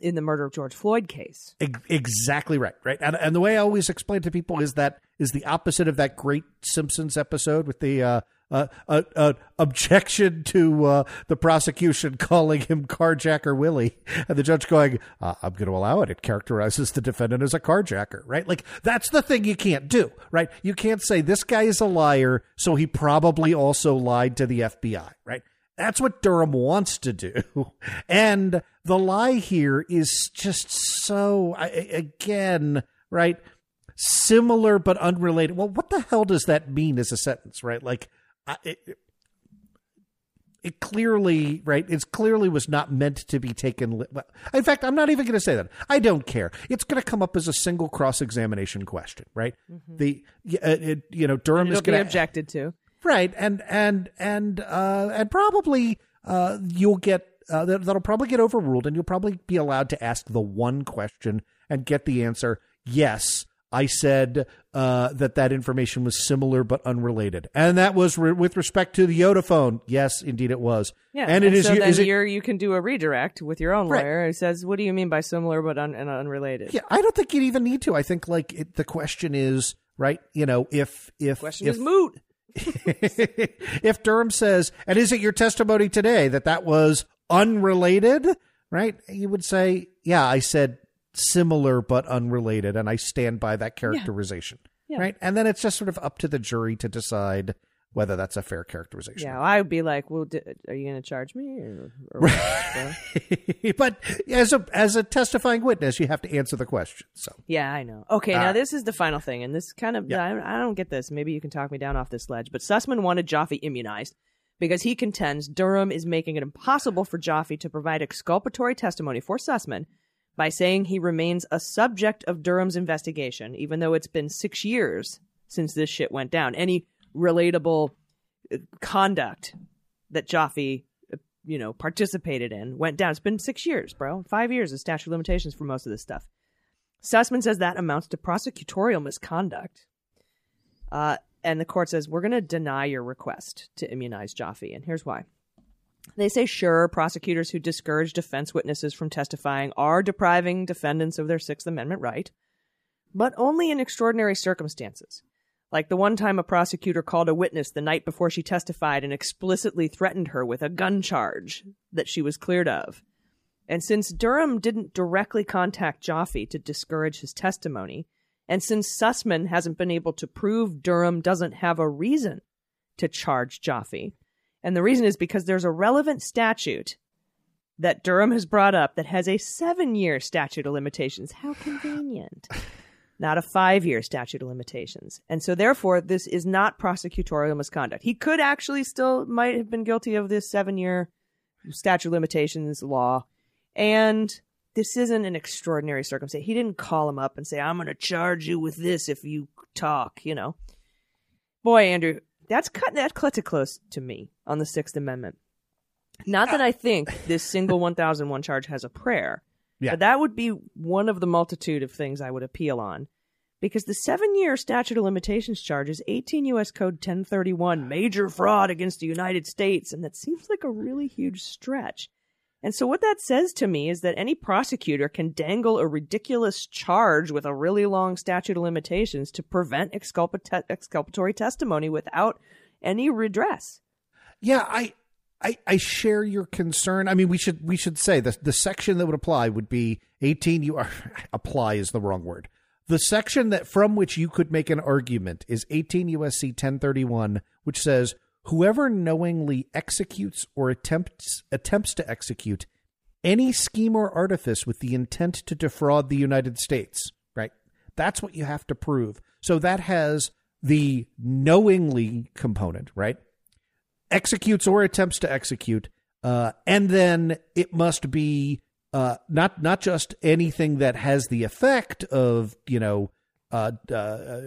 in the murder of George Floyd case. Exactly right. Right. And, and the way I always explain to people is that is the opposite of that great Simpsons episode with the uh, uh, uh, uh, objection to uh, the prosecution calling him Carjacker Willie and the judge going, uh, I'm going to allow it. It characterizes the defendant as a carjacker. Right. Like that's the thing you can't do. Right. You can't say this guy is a liar. So he probably also lied to the F B I. Right. That's what Durham wants to do. And the lie here is just so, again, right, similar but unrelated. Well, what the hell does that mean as a sentence, right? Like, it, it clearly, right, it clearly was not meant to be taken. Li- well, in fact, I'm not even going to say that. I don't care. It's going to come up as a single cross-examination question, right? Mm-hmm. The, uh, it, you know, Durham is going to be objected to. Right. And and and uh, and probably uh, you'll get uh, that, that'll probably get overruled, and you'll probably be allowed to ask the one question and get the answer. Yes, I said uh, that that information was similar but unrelated. And that was re- with respect to the Yotaphone. Yes, indeed it was. Yeah, and it and is, so then is it, you're, you can do a redirect with your own right. lawyer. It says, what do you mean by similar but un- and unrelated? Yeah, I don't think you'd even need to. I think like it, the question is, right, you know, if... if question if, is moot. If Durham says, and is it your testimony today that that was unrelated, right? You would say, yeah, I said... similar but unrelated, and I stand by that characterization. Yeah. Yeah. Right. And then it's just sort of up to the jury to decide whether that's a fair characterization. Yeah, well, I would be like, well, d- are you going to charge me? Or, or but as a as a testifying witness, you have to answer the question. So yeah, I know. Okay, uh, now this is the final thing, and this kind of yeah. I, I don't get this. Maybe you can talk me down off this ledge. But Sussman wanted Jaffe immunized because he contends Durham is making it impossible for Jaffe to provide exculpatory testimony for Sussman by saying he remains a subject of Durham's investigation, even though it's been six years since this shit went down. Any relatable conduct that Jaffe, you know, participated in went down. It's been six years, bro. Five years of statute of limitations for most of this stuff. Sussman says that amounts to prosecutorial misconduct. Uh, and the court says, we're going to deny your request to immunize Jaffe. And here's why. They say, sure, prosecutors who discourage defense witnesses from testifying are depriving defendants of their Sixth Amendment right, but only in extraordinary circumstances, like the one time a prosecutor called a witness the night before she testified and explicitly threatened her with a gun charge that she was cleared of. And since Durham didn't directly contact Jaffe to discourage his testimony, and since Sussman hasn't been able to prove Durham doesn't have a reason to charge Jaffe, and the reason is because there's a relevant statute that Durham has brought up that has a seven-year statute of limitations. How convenient. Not a five-year statute of limitations. And so, therefore, this is not prosecutorial misconduct. He could actually still might have been guilty of this seven-year statute of limitations law. And this isn't an extraordinary circumstance. He didn't call him up and say, I'm going to charge you with this if you talk, you know. Boy, Andrew... That's cut that cuts it close to me on the Sixth Amendment. Not that I think this single one thousand one charge has a prayer, yeah. but that would be one of the multitude of things I would appeal on, because the seven-year statute of limitations charge is eighteen U S Code ten thirty-one, major fraud against the United States, and that seems like a really huge stretch. And so what that says to me is that any prosecutor can dangle a ridiculous charge with a really long statute of limitations to prevent exculpata- exculpatory testimony without any redress. Yeah, I, I I share your concern. I mean, we should we should say the the section that would apply would be eighteen. You are apply is the wrong word. The section that from which you could make an argument is eighteen U S C ten thirty-one, which says, whoever knowingly executes or attempts attempts to execute any scheme or artifice with the intent to defraud the United States, right? That's what you have to prove. So that has the knowingly component, right? Executes or attempts to execute. Uh, and then it must be uh, not not just anything that has the effect of, you know, uh, uh,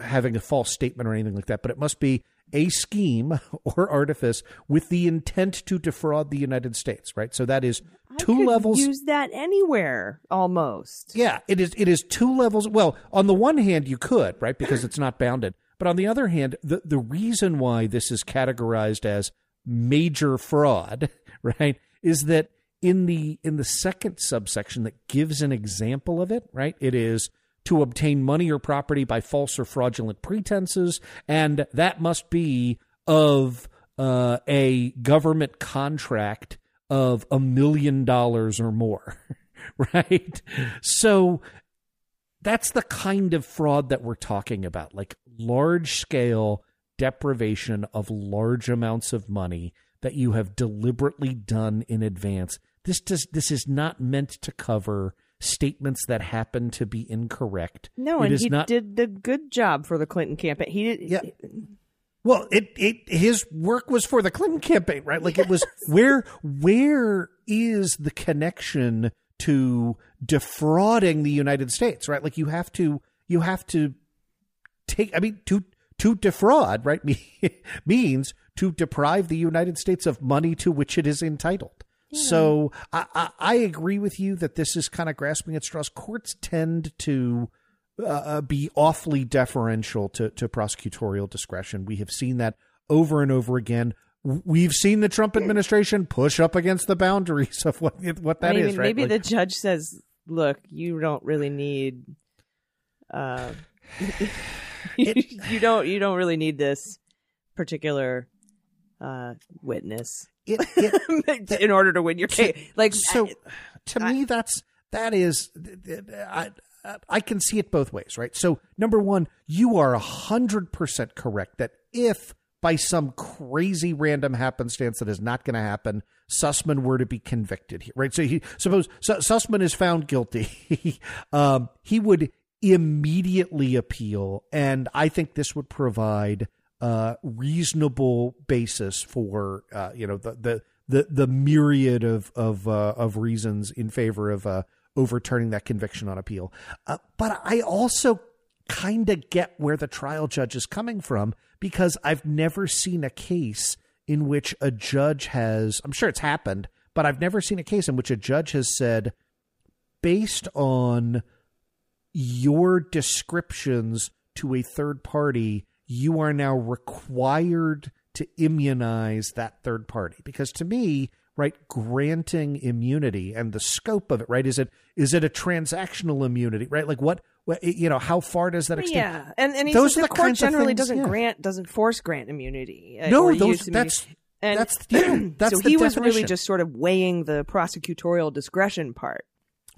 having a false statement or anything like that, but it must be a scheme or artifice with the intent to defraud the United States, right? So that is two I could levels. Use that anywhere, almost. Yeah, it is. It is two levels. Well, on the one hand, you could, right, because it's not bounded. But on the other hand, the the reason why this is categorized as major fraud, right, is that in the in the second subsection that gives an example of it, right, it is to obtain money or property by false or fraudulent pretenses, and that must be of uh, a government contract of a million dollars or more, right? So that's the kind of fraud that we're talking about, like large-scale deprivation of large amounts of money that you have deliberately done in advance. This does, this is not meant to cover statements that happen to be incorrect. No, it and is he not... did the good job for the Clinton campaign. He did. Yeah. Well, it it his work was for the Clinton campaign, right? Like yes. It was where where is the connection to defrauding the United States, right? Like you have to you have to take. I mean, to To defraud, right, means to deprive the United States of money to which it is entitled. Yeah. So I, I, I agree with you that this is kind of grasping at straws. Courts tend to uh, be awfully deferential to, to prosecutorial discretion. We have seen that over and over again. We've seen the Trump administration push up against the boundaries of what, what that I mean, is, right? Maybe like, the judge says, look, you don't really need... Uh, it, you don't you don't really need this particular uh, witness it, it, in order to win your case. To, like so, I, to I, me, that's that is I I can see it both ways, right? So, number one, you are a hundred percent correct that if by some crazy random happenstance that is not going to happen, Sussman were to be convicted here, right? So he suppose so, Sussman is found guilty, um, he would immediately appeal. And I think this would provide a uh, reasonable basis for, uh, you know, the, the, the, the myriad of, of, uh, of reasons in favor of uh, overturning that conviction on appeal. Uh, but I also kind of get where the trial judge is coming from, because I've never seen a case in which a judge has, I'm sure it's happened, but I've never seen a case in which a judge has said, based on your descriptions to a third party, you are now required to immunize that third party. Because to me, right, granting immunity and the scope of it, right, is it is it a transactional immunity, right? Like what, you know, how far does that extend? Yeah, and and he those says the court generally things, doesn't yeah. grant, doesn't force grant immunity. Uh, no, those that's and, that's, yeah, that's so the he definition. Was really just sort of weighing the prosecutorial discretion part,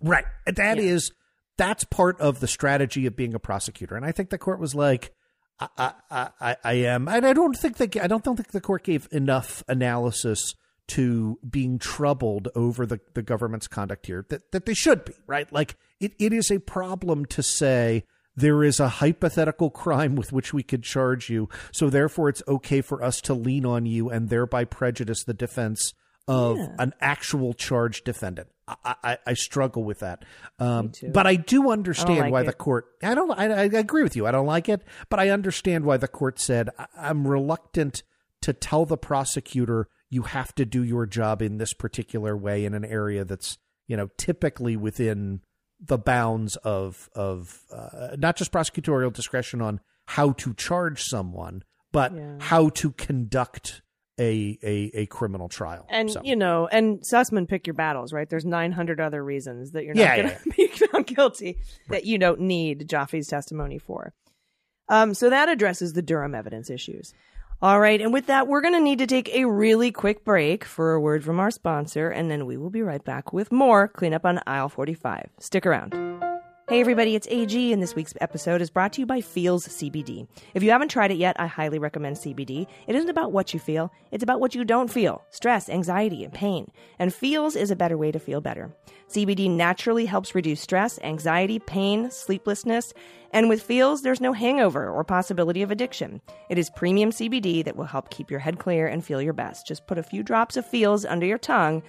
right? That yeah. is. That's part of the strategy of being a prosecutor, and I think the court was like, "I, I, I, I am," and I don't think they, I don't, don't think the court gave enough analysis to being troubled over the, the government's conduct here that that they should be, right? Like it, it is a problem to say there is a hypothetical crime with which we could charge you, so therefore it's okay for us to lean on you and thereby prejudice the defense of yeah. an actual charged defendant. I, I, I struggle with that, um, but I do understand I don't like why it. the court. I don't. I, I agree with you. I don't like it, but I understand why the court said I, I'm reluctant to tell the prosecutor you have to do your job in this particular way in an area that's, you know, typically within the bounds of of uh, not just prosecutorial discretion on how to charge someone, but yeah. how to conduct A, a a criminal trial. And, so. you know, and Sussman, pick your battles, right? There's nine hundred other reasons that you're not yeah, going to yeah, yeah. be found guilty right. that you don't need Jaffe's testimony for. Um, so that addresses the Durham evidence issues. All right. And with that, we're going to need to take a really quick break for a word from our sponsor, and then we will be right back with more Clean Up on Aisle forty-five. Stick around. Hey everybody, it's A G, and this week's episode is brought to you by Feels C B D. If you haven't tried it yet, I highly recommend C B D. It isn't about what you feel, it's about what you don't feel: stress, anxiety, and pain. And Feels is a better way to feel better. C B D naturally helps reduce stress, anxiety, pain, sleeplessness, and with Feels, there's no hangover or possibility of addiction. It is premium C B D that will help keep your head clear and feel your best. Just put a few drops of Feels under your tongue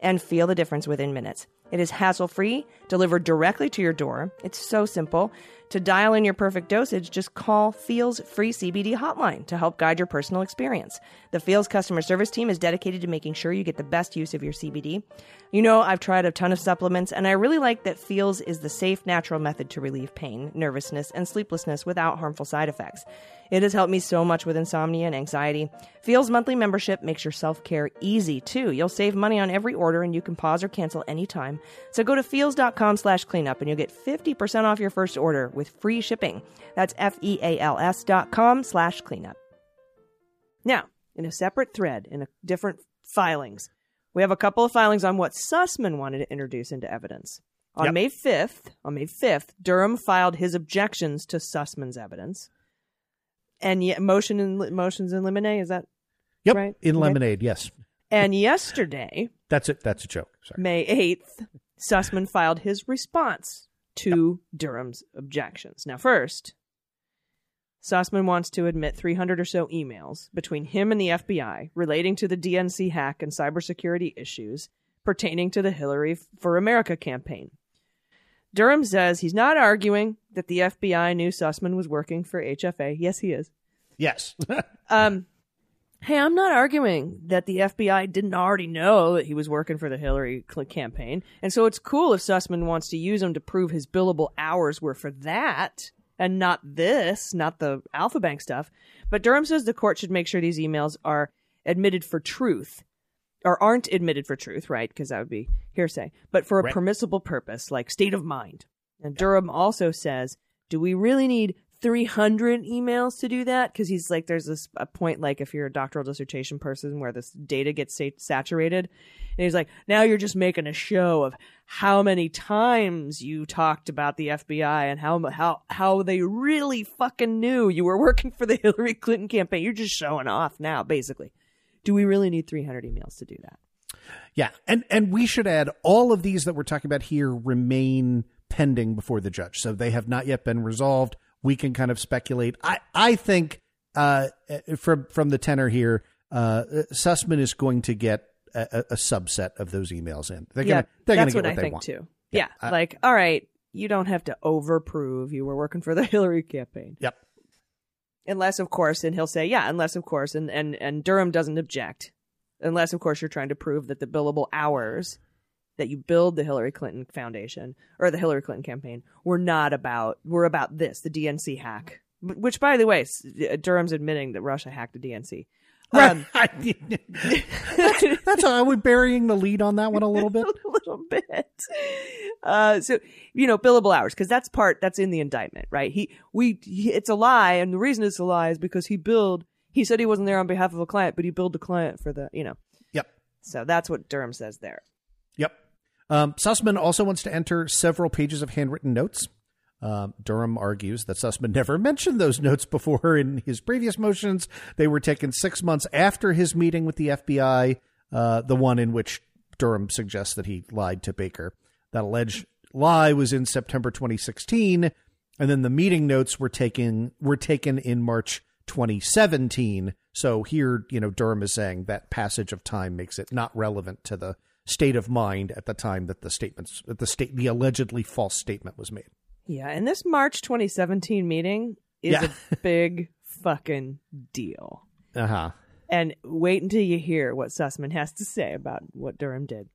and feel the difference within minutes. It is hassle-free, delivered directly to your door. It's so simple. To dial in your perfect dosage, just call Feels Free C B D Hotline to help guide your personal experience. The Feels customer service team is dedicated to making sure you get the best use of your C B D. You know, I've tried a ton of supplements, and I really like that Feels is the safe, natural method to relieve pain, nervousness, and sleeplessness without harmful side effects. It has helped me so much with insomnia and anxiety. Feels monthly membership makes your self-care easy, too. You'll save money on every order, and you can pause or cancel anytime. So go to feels.com slash cleanup, and you'll get fifty percent off your first order with free shipping. That's F-E-A-L-S dot com slash cleanup. Now, in a separate thread, in a different filings, we have a couple of filings on what Sussman wanted to introduce into evidence. On yep. May fifth, on May fifth, Durham filed his objections to Sussman's evidence. And yet, motion in, motions in limine, is that yep. right? In okay. lemonade, yes. And yesterday... That's it. That's a joke. Sorry. May eighth, Sussman filed his response to yep. Durham's objections. Now, first, Sussman wants to admit three hundred or so emails between him and the F B I relating to the D N C hack and cybersecurity issues pertaining to the Hillary for America campaign. Durham says he's not arguing that the F B I knew Sussman was working for H F A. Yes, he is. Yes. um, hey, I'm not arguing that the F B I didn't already know that he was working for the Hillary campaign. And so it's cool if Sussman wants to use him to prove his billable hours were for that and not this, not the Alpha Bank stuff. But Durham says the court should make sure these emails are admitted for truth. Or aren't admitted for truth, right? Because that would be hearsay. But for a right. permissible purpose, like state of mind. And Durham also says, do we really need three hundred emails to do that? Because he's like, there's this a point, like if you're a doctoral dissertation person where this data gets sa- saturated. And he's like, now you're just making a show of how many times you talked about the F B I and how how how they really fucking knew you were working for the Hillary Clinton campaign. You're just showing off now, basically. Do we really need three hundred emails to do that? Yeah. And and we should add all of these that we're talking about here remain pending before the judge. So they have not yet been resolved. We can kind of speculate. I, I think uh, from from the tenor here, uh, Sussman is going to get a, a subset of those emails in. They're yeah, gonna, they're that's gonna get what, what I think want. Too. Yeah. yeah. Uh, like, all right, you don't have to overprove you were working for the Hillary campaign. Yep. Unless, of course, and he'll say, yeah, unless, of course, and, and, and Durham doesn't object. Unless, of course, you're trying to prove that the billable hours that you billed the Hillary Clinton Foundation or the Hillary Clinton campaign were not about, were about this, the D N C hack. Which, by the way, Durham's admitting that Russia hacked the D N C. Um, right. that's, that's how I was burying the lead on that one a little bit. a little bit. Uh, so, you know, billable hours, because that's part that's in the indictment, right? He, we, he, it's a lie. And the reason it's a lie is because he billed, he said he wasn't there on behalf of a client, but he billed the client for the, you know. Yep. So that's what Durham says there. Yep. Um, Sussman also wants to enter several pages of handwritten notes. Um, Durham argues that Sussman never mentioned those notes before in his previous motions. They were taken six months after his meeting with the F B I, uh, the one in which Durham suggests that he lied to Baker. That alleged lie was in September twenty sixteen, and then the meeting notes were taken were taken in March twenty seventeen. So here, you know, Durham is saying that passage of time makes it not relevant to the state of mind at the time that the statements, that the state, the allegedly false statement was made. Yeah, and this March twenty seventeen meeting is yeah. a big fucking deal. Uh-huh. And wait until you hear what Sussman has to say about what Durham did.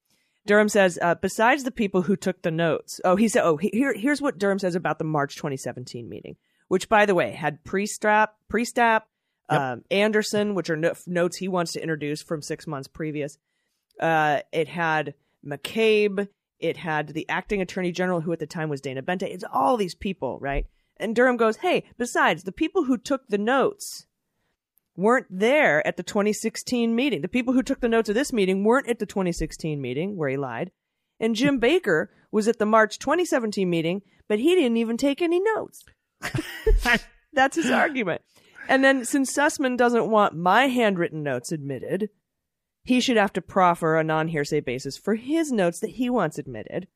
Durham says, uh, besides the people who took the notes. Oh, he said, oh, he, here, here's what Durham says about the March twenty seventeen meeting, which, by the way, had Priestap, Priestap, yep. um, Anderson, which are no- notes he wants to introduce from six months previous. Uh, it had McCabe. It had the acting attorney general, who at the time was Dana Bente. It's all these people, right? And Durham goes, hey, besides, the people who took the notes weren't there at the twenty sixteen meeting. The people who took the notes of this meeting weren't at the twenty sixteen meeting where he lied. And Jim Baker was at the March twenty seventeen meeting, but he didn't even take any notes. That's his argument. And then since Sussman doesn't want my handwritten notes admitted, he should have to proffer a non-hearsay basis for his notes that he wants admitted.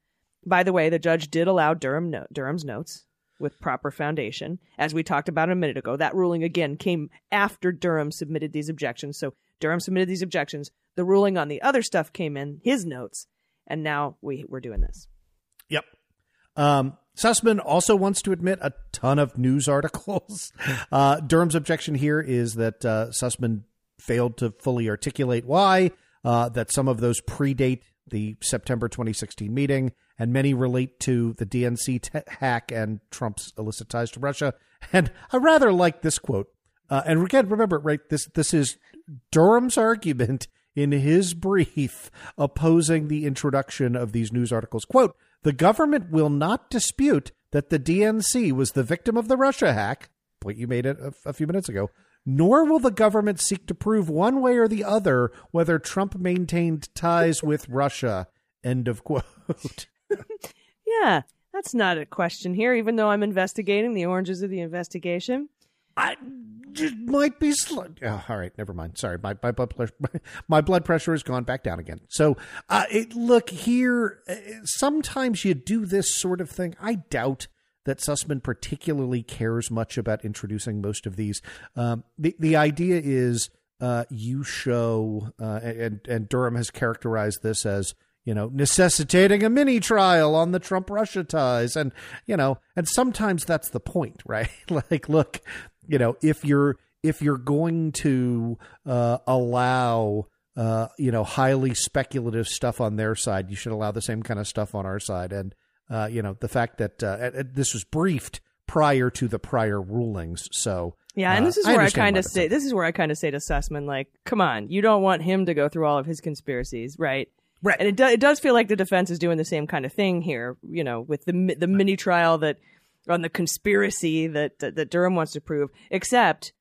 By the way, the judge did allow Durham no- Durham's notes with proper foundation. As we talked about a minute ago, that ruling, again, came after Durham submitted these objections. So Durham submitted these objections. The ruling on the other stuff came in, his notes, and now we, we're doing this. Yep. Um, Sussman also wants to admit a ton of news articles. Uh, Durham's objection here is that uh, Sussman failed to fully articulate why, uh, that some of those predate the September twenty sixteen meeting, and many relate to the D N C t- hack and Trump's illicit ties to Russia. And I rather like this quote. Uh, and again, remember, right, this this is Durham's argument in his brief opposing the introduction of these news articles. Quote, the government will not dispute that the D N C was the victim of the Russia hack, point you made it a, a few minutes ago, nor will the government seek to prove one way or the other whether Trump maintained ties with Russia. End of quote. Yeah, that's not a question here, even though I'm investigating the oranges of the investigation. I it might be slow. Oh, all right, never mind. Sorry, my, my, blood, pressure, my, my blood pressure has gone back down again. So uh, it, look here, sometimes you do this sort of thing. I doubt that Sussman particularly cares much about introducing most of these. Um, the the idea is uh, you show, uh, and and Durham has characterized this as, you know, necessitating a mini trial on the Trump-Russia ties, and you know, and sometimes that's the point, right? Like, look, you know, if you're if you're going to uh, allow, uh, you know, highly speculative stuff on their side, you should allow the same kind of stuff on our side. And, uh, you know, the fact that uh, this was briefed prior to the prior rulings. So, yeah. And this is uh, where I, I kind of say, this is where I kind of say to Sussman, like, come on, you don't want him to go through all of his conspiracies. Right. Right. And it, do, it does feel like the defense is doing the same kind of thing here, you know, with the the mini trial that on the conspiracy that, that, that Durham wants to prove, except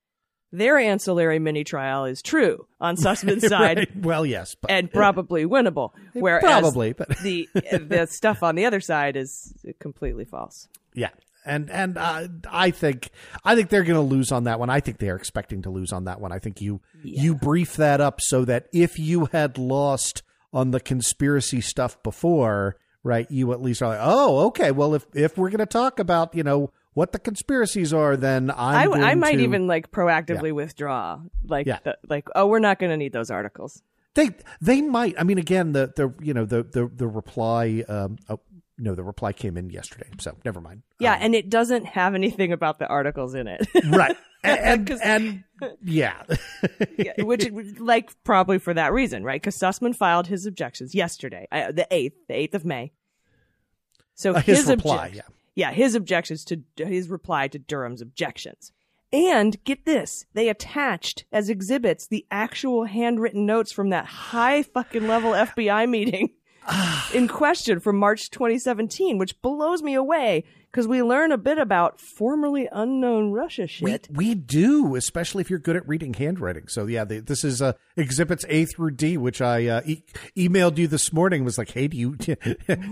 their ancillary mini trial is true on Sussman's side. Right. Well, yes. But, and probably uh, winnable. Whereas probably, but the the stuff on the other side is completely false. Yeah. And and uh, I think I think they're going to lose on that one. I think they are expecting to lose on that one. I think you yeah. you brief that up so that if you had lost on the conspiracy stuff before, right, you at least are like, oh, okay, well, if if we're going to talk about, you know, what the conspiracies are, then I'm I, I might to... even like proactively yeah. withdraw, like yeah. the, like, oh, we're not going to need those articles. They they might. I mean, again, the the you know the the the reply. Um, oh, No, the reply came in yesterday, so never mind. Yeah, um, and it doesn't have anything about the articles in it. Right. And, and, and yeah. yeah. Which, like, probably for that reason, right? Because Sussman filed his objections yesterday, uh, the eighth, the eighth of May. So uh, his, his reply, obje- yeah. Yeah, his objections to his reply to Durham's objections. And get this, they attached as exhibits the actual handwritten notes from that high fucking level F B I meeting. In question from March twenty seventeen, which blows me away because we learn a bit about formerly unknown Russia shit. We, we do, especially if you're good at reading handwriting. So, yeah, they, this is uh, exhibits A through D, which I uh, e- emailed you this morning. Was like, hey, do you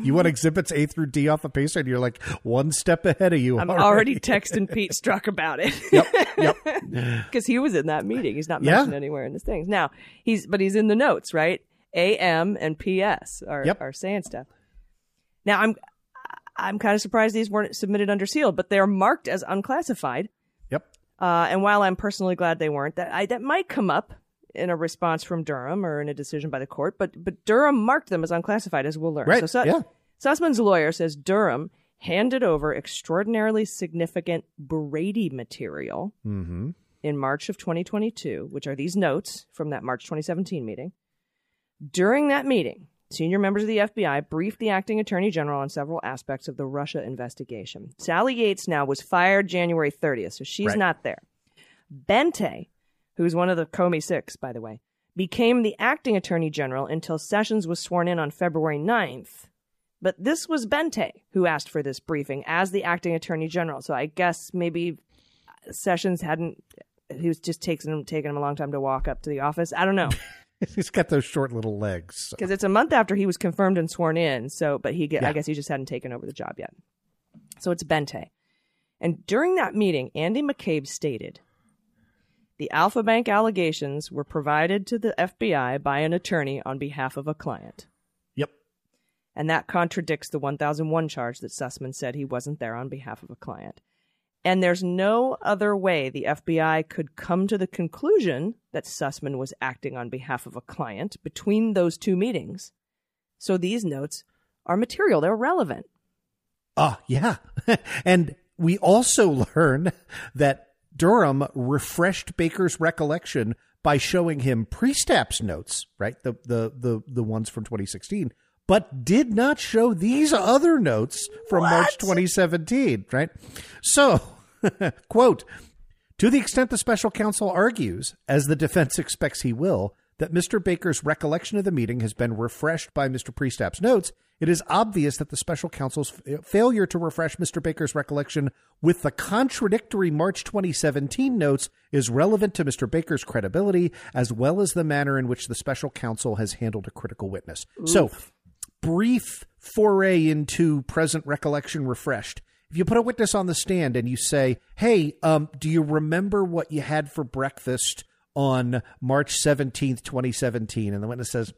you want exhibits A through D off the pacer? And you're like one step ahead of you. I'm already, already texting Pete Strzok about it. Yep, yep. Because he was in that meeting. He's not mentioned yeah. anywhere in this thing. Now, he's but he's in the notes, right? A M and P S are, yep. are saying stuff. Now, I'm I'm kind of surprised these weren't submitted under seal, but they're marked as unclassified. Yep. Uh, and while I'm personally glad they weren't, that I, that might come up in a response from Durham or in a decision by the court, but but Durham marked them as unclassified, as we'll learn. Right. So yeah. Sussman's lawyer says Durham handed over extraordinarily significant Brady material mm-hmm. in March of twenty twenty-two, which are these notes from that March twenty seventeen meeting. During that meeting, senior members of the F B I briefed the acting attorney general on several aspects of the Russia investigation. Sally Yates now was fired January thirtieth, so she's right. not there. Bente, who's one of the Comey Six, by the way, became the acting attorney general until Sessions was sworn in on February ninth. But this was Bente who asked for this briefing as the acting attorney general. So I guess maybe Sessions hadn't, he was just taking him, taking him a long time to walk up to the office. I don't know. He's got those short little legs. Because so. It's a month after he was confirmed and sworn in. So, but he, yeah. I guess he just hadn't taken over the job yet. So it's Bente. And during that meeting, Andy McCabe stated, the Alpha Bank allegations were provided to the F B I by an attorney on behalf of a client. Yep. And that contradicts the one thousand one charge that Sussman said he wasn't there on behalf of a client. And there's no other way the F B I could come to the conclusion that Sussman was acting on behalf of a client between those two meetings. So these notes are material. They're relevant. Ah, uh, yeah. And we also learn that Durham refreshed Baker's recollection by showing him Priestap's notes, right? The, the, the, the ones from twenty sixteen. But did not show these other notes from what? March twenty seventeen, right? So, quote, to the extent the special counsel argues, as the defense expects he will, that Mister Baker's recollection of the meeting has been refreshed by Mister Priestap's notes, it is obvious that the special counsel's f- failure to refresh Mister Baker's recollection with the contradictory March twenty seventeen notes is relevant to Mister Baker's credibility, as well as the manner in which the special counsel has handled a critical witness. Oof. So, brief foray into present recollection refreshed. If you put a witness on the stand and you say, hey, um, do you remember what you had for breakfast on March seventeenth, twenty seventeen? And the witness says,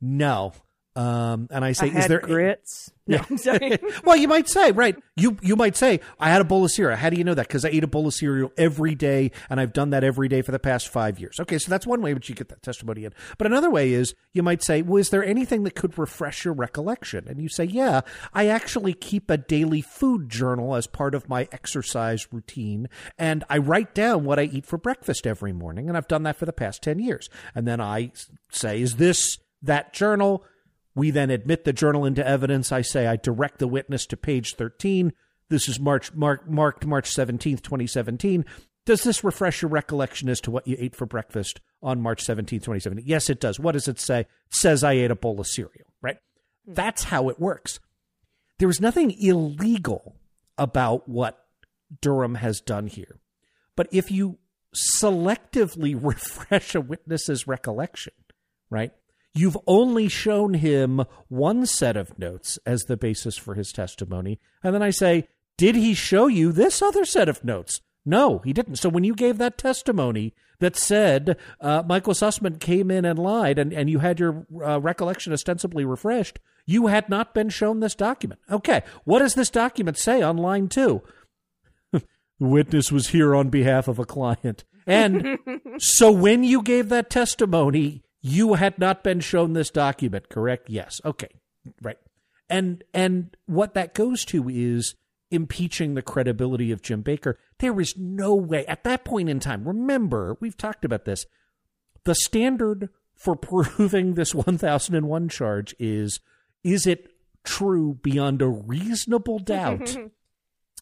no, Um, and I say, I had is there grits? No, yeah. I'm sorry. Well, you might say, right. You, you might say, I had a bowl of cereal. How do you know that? Because I ate a bowl of cereal every day, and I've done that every day for the past five years. Okay, so that's one way, but you get that testimony in. But another way is you might say, well, is there anything that could refresh your recollection? And you say, yeah, I actually keep a daily food journal as part of my exercise routine, and I write down what I eat for breakfast every morning, and I've done that for the past ten years. And then I say, is this that journal? We then admit the journal into evidence. I say I direct the witness to page thirteen. This is March, mark, marked March seventeenth, twenty seventeen. Does this refresh your recollection as to what you ate for breakfast on March seventeenth, twenty seventeen? Yes, it does. What does it say? It says I ate a bowl of cereal, right? That's how it works. There is nothing illegal about what Durham has done here. But if you selectively refresh a witness's recollection, right? You've only shown him one set of notes as the basis for his testimony. And then I say, did he show you this other set of notes? No, he didn't. So when you gave that testimony that said uh, Michael Sussman came in and lied and, and you had your uh, recollection ostensibly refreshed, you had not been shown this document. Okay, what does this document say on line two? The witness was here on behalf of a client. And so when you gave that testimony, you had not been shown this document, correct? Yes. Okay. Right. And and what that goes to is impeaching the credibility of Jim Baker. There is no way at that point in time. Remember, we've talked about this. The standard for proving this one thousand one charge is, is it true beyond a reasonable doubt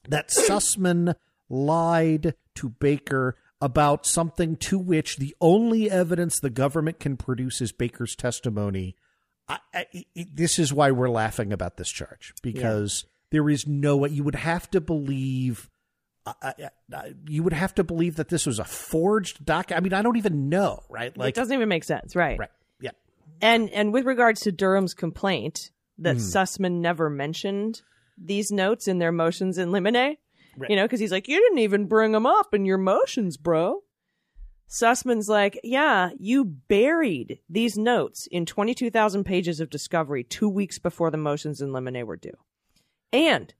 that Sussman lied to Baker about something to which the only evidence the government can produce is Baker's testimony? I, I, it, this is why we're laughing about this charge, because yeah. there is no way you would have to believe. I, I, I, you would have to believe that this was a forged doc. I mean, I don't even know, right? Like, it doesn't even make sense, right? Right. Yeah. And and with regards to Durham's complaint that mm. Sussman never mentioned these notes in their motions in limine. Right. You know, because he's like, you didn't even bring them up in your motions, bro. Sussman's like, yeah, you buried these notes in twenty-two thousand pages of discovery two weeks before the motions in limine were due. And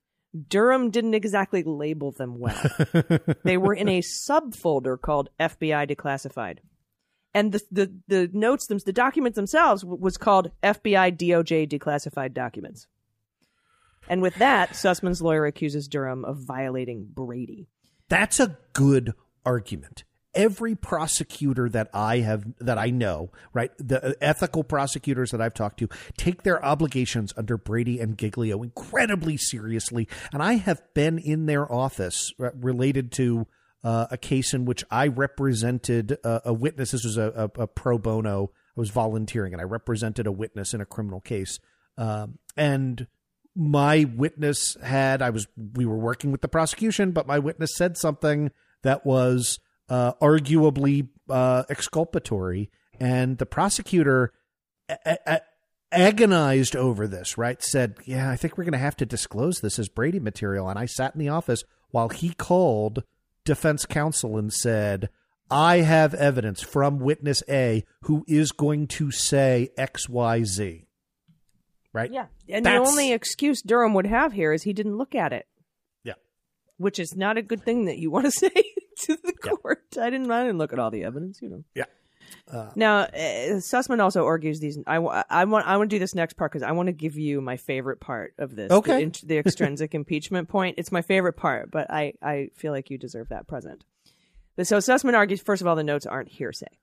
Durham didn't exactly label them well. They were in a subfolder called F B I Declassified. And the, the, the notes, them, the documents themselves was called F B I D O J Declassified Documents. And with that, Sussman's lawyer accuses Durham of violating Brady. That's a good argument. Every prosecutor that I have, that I know, right, the ethical prosecutors that I've talked to take their obligations under Brady and Giglio incredibly seriously. And I have been in their office related to uh, a case in which I represented a, a witness. This was a, a, a pro bono. I was volunteering and I represented a witness in a criminal case. Um, and... My witness had, I was, we were working with the prosecution, but my witness said something that was uh, arguably uh, exculpatory. And the prosecutor a- a- agonized over this, right? Said, yeah, I think we're going to have to disclose this as Brady material. And I sat in the office while he called defense counsel and said, I have evidence from witness A who is going to say X, Y, Z. Right. Yeah. And That's... the only excuse Durham would have here is he didn't look at it. Yeah. Which is not a good thing that you want to say to the yeah. court. I didn't, I didn't look at all the evidence, you know. Yeah. Uh, now, uh, Sussman also argues these. I, I, I want I want to do this next part because I want to give you my favorite part of this. Okay. The, the extrinsic impeachment point. It's my favorite part, but I, I feel like you deserve that present. But so Sussman argues, first of all, the notes aren't hearsay.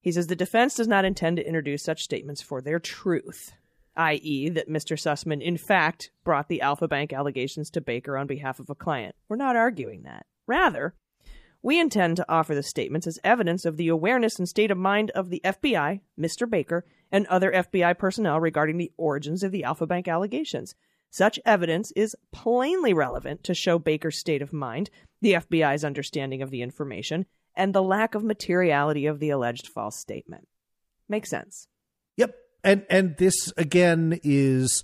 He says the defense does not intend to introduce such statements for their truth. that is that Mister Sussman, in fact, brought the Alpha Bank allegations to Baker on behalf of a client. We're not arguing that. Rather, we intend to offer the statements as evidence of the awareness and state of mind of the F B I, Mister Baker, and other F B I personnel regarding the origins of the Alpha Bank allegations. Such evidence is plainly relevant to show Baker's state of mind, the F B I's understanding of the information, and the lack of materiality of the alleged false statement. Makes sense. Yep. And and this, again, is,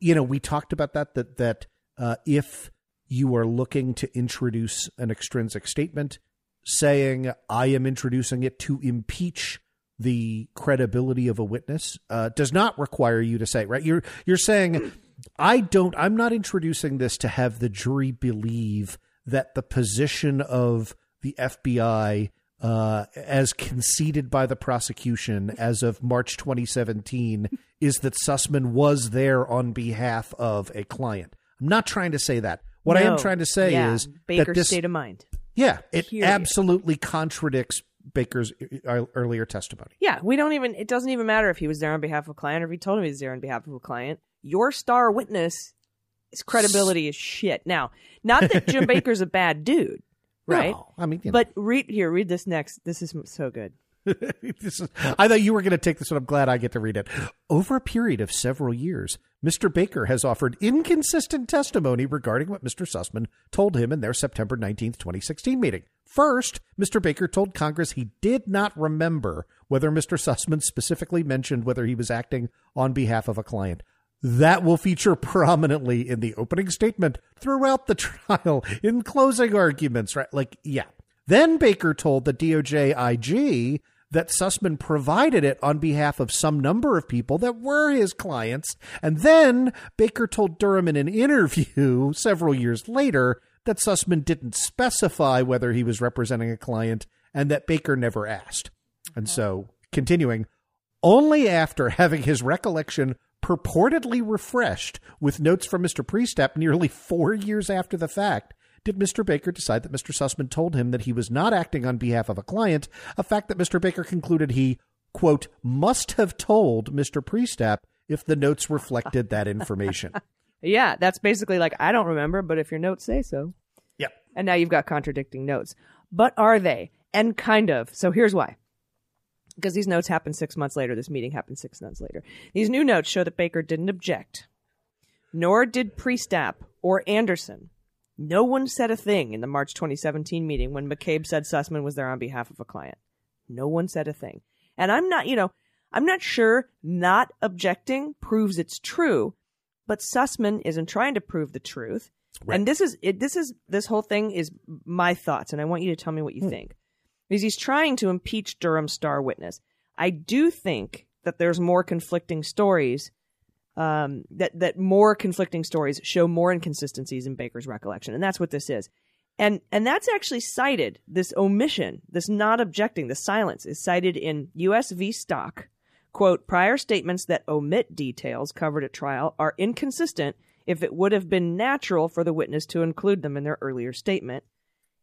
you know, we talked about that, that, that uh, if you are looking to introduce an extrinsic statement saying I am introducing it to impeach the credibility of a witness uh, does not require you to say, right? You're you're saying, I don't, I'm not introducing this to have the jury believe that the position of the F B I uh, as conceded by the prosecution as of March twenty seventeen is that Sussman was there on behalf of a client. I'm not trying to say that. What no. I am trying to say yeah. is Baker's that this state of mind. Yeah, it Period. absolutely contradicts Baker's earlier testimony. Yeah, we don't even, it doesn't even matter if he was there on behalf of a client or if he told him he was there on behalf of a client. Your star witness, his credibility is shit. Now, not that Jim Baker's a bad dude, right? No, I mean, you know. But read here, read this next. This is so good. This is, I thought you were going to take this one. I'm glad I get to read it. Over a period of several years, Mister Baker has offered inconsistent testimony regarding what Mister Sussman told him in their September nineteenth, twenty sixteen meeting. First, Mister Baker told Congress he did not remember whether Mister Sussman specifically mentioned whether he was acting on behalf of a client. That will feature prominently in the opening statement throughout the trial, in closing arguments, right? Like, yeah. Then Baker told the D O J I G that Sussman provided it on behalf of some number of people that were his clients. And then Baker told Durham in an interview several years later that Sussman didn't specify whether he was representing a client and that Baker never asked. Okay. And so, continuing, only after having his recollection purportedly refreshed with notes from Mister Priestap nearly four years after the fact, did Mister Baker decide that Mister Sussman told him that he was not acting on behalf of a client, a fact that Mister Baker concluded he, quote, must have told Mister Priestap if the notes reflected that information. Yeah, that's basically like, I don't remember, but if your notes say so. Yeah. And now you've got contradicting notes. But are they? And kind of. So here's why. Because these notes happened six months later. This meeting happened six months later. These new notes show that Baker didn't object, nor did Priestap or Anderson. No one said a thing in the March twenty seventeen meeting when McCabe said Sussman was there on behalf of a client. No one said a thing. And I'm not, you know, I'm not sure not objecting proves it's true, but Sussman isn't trying to prove the truth. Right. And this is, it, this is, this whole thing is my thoughts, and I want you to tell me what you hmm. think. Because he's trying to impeach Durham's star witness. I do think that there's more conflicting stories. Um, that, that more conflicting stories show more inconsistencies in Baker's recollection. And that's what this is. And and that's actually cited, this omission, this not objecting, the silence is cited in U S v. Stock. Quote, prior statements that omit details covered at trial are inconsistent if it would have been natural for the witness to include them in their earlier statement.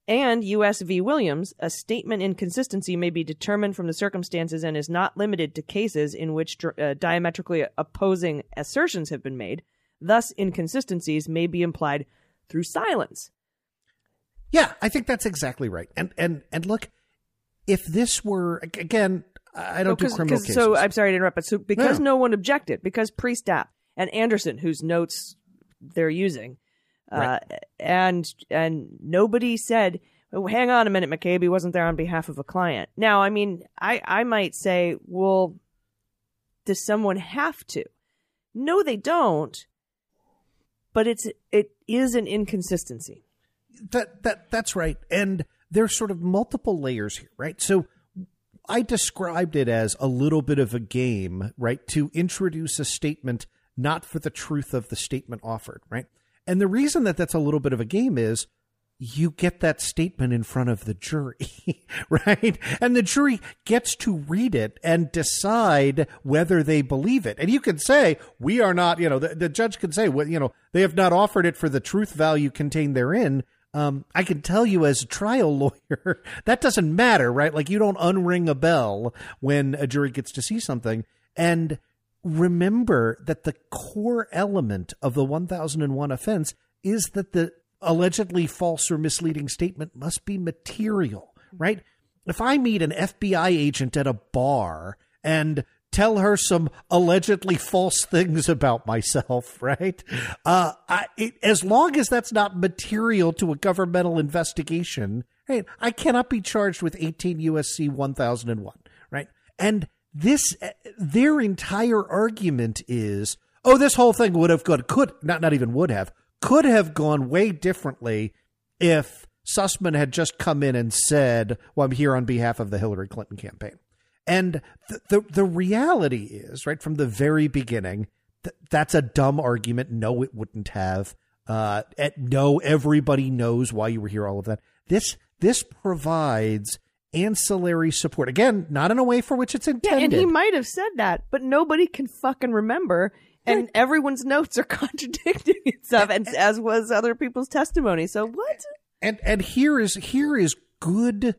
And U S v. Williams, a statement inconsistency may be determined from the circumstances and is not limited to cases in which uh, diametrically opposing assertions have been made. Thus, inconsistencies may be implied through silence. Yeah, I think that's exactly right. And and and look, if this were, again, I don't well, do criminal cases. So I'm sorry to interrupt, but so because no. no one objected, because Priestap and Anderson, whose notes they're using, Right. Uh, and and nobody said, oh, hang on a minute, McCabe, he wasn't there on behalf of a client. Now, I mean, I, I might say, well, does someone have to? No, they don't. But it's it is an inconsistency. That that that's right. And there's sort of multiple layers here, right? So I described it as a little bit of a game, right, to introduce a statement not for the truth of the statement offered, right? And the reason that that's a little bit of a game is you get that statement in front of the jury, right? And the jury gets to read it and decide whether they believe it. And you can say, we are not, you know, the, the judge can say, well, you know, they have not offered it for the truth value contained therein. Um, I can tell you as a trial lawyer, that doesn't matter, right? Like you don't unring a bell when a jury gets to see something. And remember that the core element of the one thousand one offense is that the allegedly false or misleading statement must be material, right? If I meet an F B I agent at a bar and tell her some allegedly false things about myself, right? Uh, I, it, as long as that's not material to a governmental investigation, right, I cannot be charged with eighteen U S C one thousand one, right? And This, their entire argument is, oh, this whole thing would have gone, could, not not even would have, could have gone way differently if Sussman had just come in and said, well, I'm here on behalf of the Hillary Clinton campaign. And the, the, the reality is, right, from the very beginning, th- that's a dumb argument. No, it wouldn't have. Uh, at no, everybody knows why you were here, all of that. This this provides ancillary support. Again, not in a way for which it's intended. Yeah, and he might have said that, but nobody can fucking remember. And right. Everyone's notes are contradicting itself, and, and, as was other people's testimony. So what? And and here is here is good,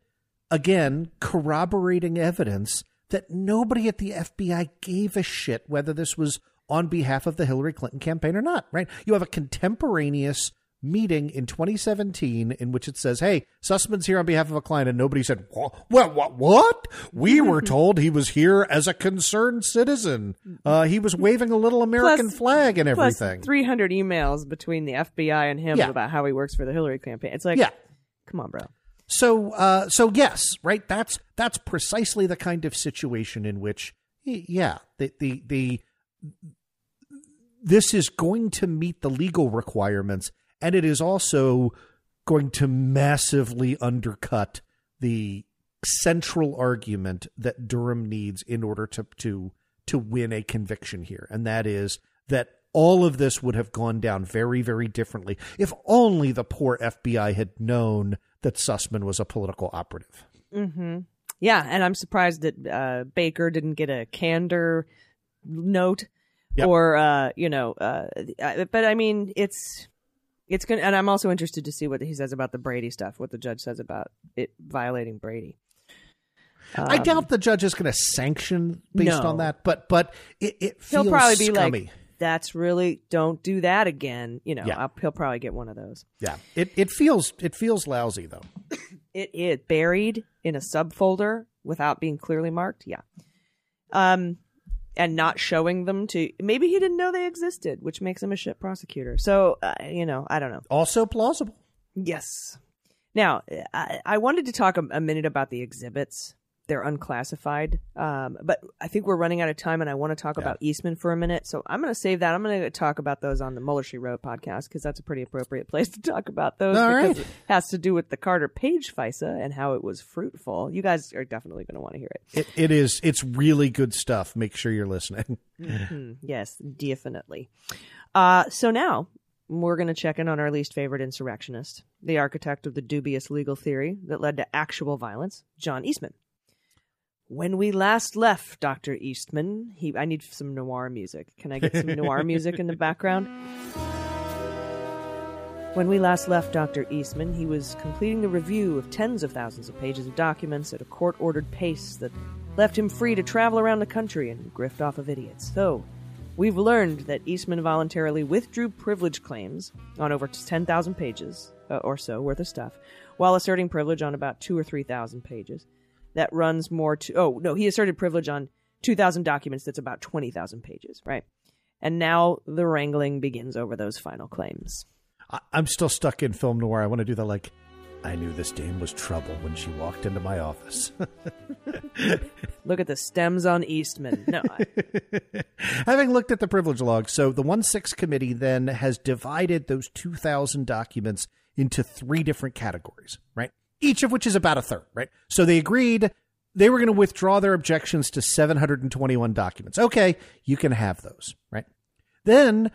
again, corroborating evidence that nobody at the F B I gave a shit whether this was on behalf of the Hillary Clinton campaign or not, right? You have a contemporaneous meeting in twenty seventeen in which it says, hey, Sussman's here on behalf of a client, and nobody said, well, what, what? We were told he was here as a concerned citizen. Uh, he was waving a little American plus, flag and everything. Plus three hundred emails between the F B I and him yeah. about how he works for the Hillary campaign. It's like, yeah. come on, bro. So, uh, so yes, right? That's that's precisely the kind of situation in which, yeah, the the the... this is going to meet the legal requirements, and it is also going to massively undercut the central argument that Durham needs in order to, to, to win a conviction here. And that is that all of this would have gone down very, very differently if only the poor F B I had known that Sussman was a political operative. Mm-hmm. Yeah. And I'm surprised that uh, Baker didn't get a candor note. Yep. Or, uh, you know, uh, but I mean, it's it's going to. And I'm also interested to see what he says about the Brady stuff, what the judge says about it violating Brady. Um, I doubt the judge is going to sanction based no. on that. But but it, it feels he'll probably be scummy. Like, that's really don't do that again. You know, yeah. I'll, he'll probably get one of those. Yeah, it, it feels it feels lousy, though. It is buried in a subfolder without being clearly marked. Yeah. Um. And not showing them to maybe he didn't know they existed, which makes him a shit prosecutor. So, uh, you know, I don't know. Also plausible. Yes. Now, I, I wanted to talk a, a minute about the exhibits. They're unclassified. Um, but I think we're running out of time, and I want to talk yeah. about Eastman for a minute. So I'm going to save that. I'm going to talk about those on the Mueller She Wrote podcast, because that's a pretty appropriate place to talk about those. All because right. It has to do with the Carter Page FISA and how it was fruitful. You guys are definitely going to want to hear it. It, it is. It's really good stuff. Make sure you're listening. Mm-hmm. Yes, definitely. Uh, so now we're going to check in on our least favorite insurrectionist, the architect of the dubious legal theory that led to actual violence, John Eastman. When we last left Doctor Eastman, he I need some noir music. Can I get some noir music in the background? When we last left Doctor Eastman, he was completing the review of tens of thousands of pages of documents at a court-ordered pace that left him free to travel around the country and grift off of idiots. Though, we've learned that Eastman voluntarily withdrew privilege claims on over ten thousand pages uh, or so worth of stuff, while asserting privilege on about two or three thousand pages. That runs more to, oh, no, he asserted privilege on two thousand documents. That's about twenty thousand pages, right? And now the wrangling begins over those final claims. I- I'm still stuck in film noir. I want to do that like, I knew this dame was trouble when she walked into my office. Look at the stems on Eastman. No. I- Having looked at the privilege log, so the one six committee then has divided those two thousand documents into three different categories, right? Each of which is about a third, right? So they agreed they were going to withdraw their objections to seven hundred twenty-one documents. Okay, you can have those, right? Then,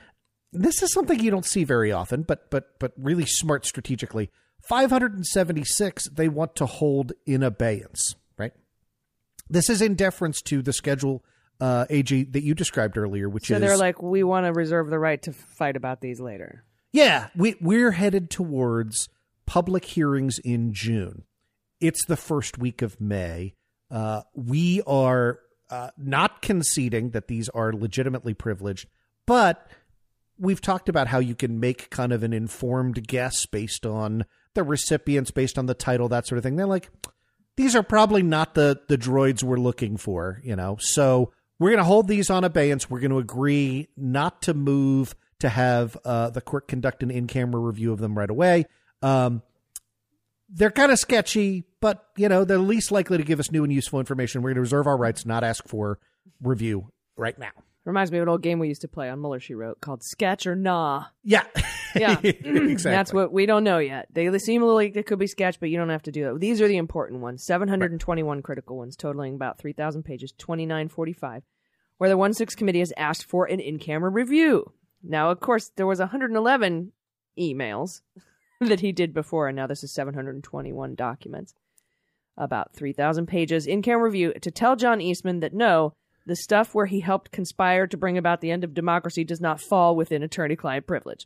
this is something you don't see very often, but but but really smart strategically, five hundred seventy-six they want to hold in abeyance, right? This is in deference to the schedule, uh, A G, that you described earlier, which so is... So they're like, we want to reserve the right to fight about these later. Yeah, we, we're headed towards... public hearings in June. It's the first week of May. Uh, we are uh, not conceding that these are legitimately privileged, but we've talked about how you can make kind of an informed guess based on the recipients, based on the title, that sort of thing. They're like, these are probably not the, the droids we're looking for, you know? So we're going to hold these on abeyance. We're going to agree not to move to have uh, the court conduct an in-camera review of them right away. Um, they're kind of sketchy, but, you know, they're least likely to give us new and useful information. We're going to reserve our rights, not ask for review right now. Reminds me of an old game we used to play on Muller, She Wrote called Sketch or Nah. Yeah. Yeah. Exactly. That's what we don't know yet. They seem like they could be sketch, but you don't have to do that. These are the important ones. seven hundred twenty-one right. critical ones, totaling about three thousand pages, twenty-nine forty-five, where the one six committee has asked for an in-camera review. Now, of course, there was one hundred eleven emails that he did before, and now this is seven hundred twenty-one documents. About three thousand pages in-camera review to tell John Eastman that no, the stuff where he helped conspire to bring about the end of democracy does not fall within attorney-client privilege.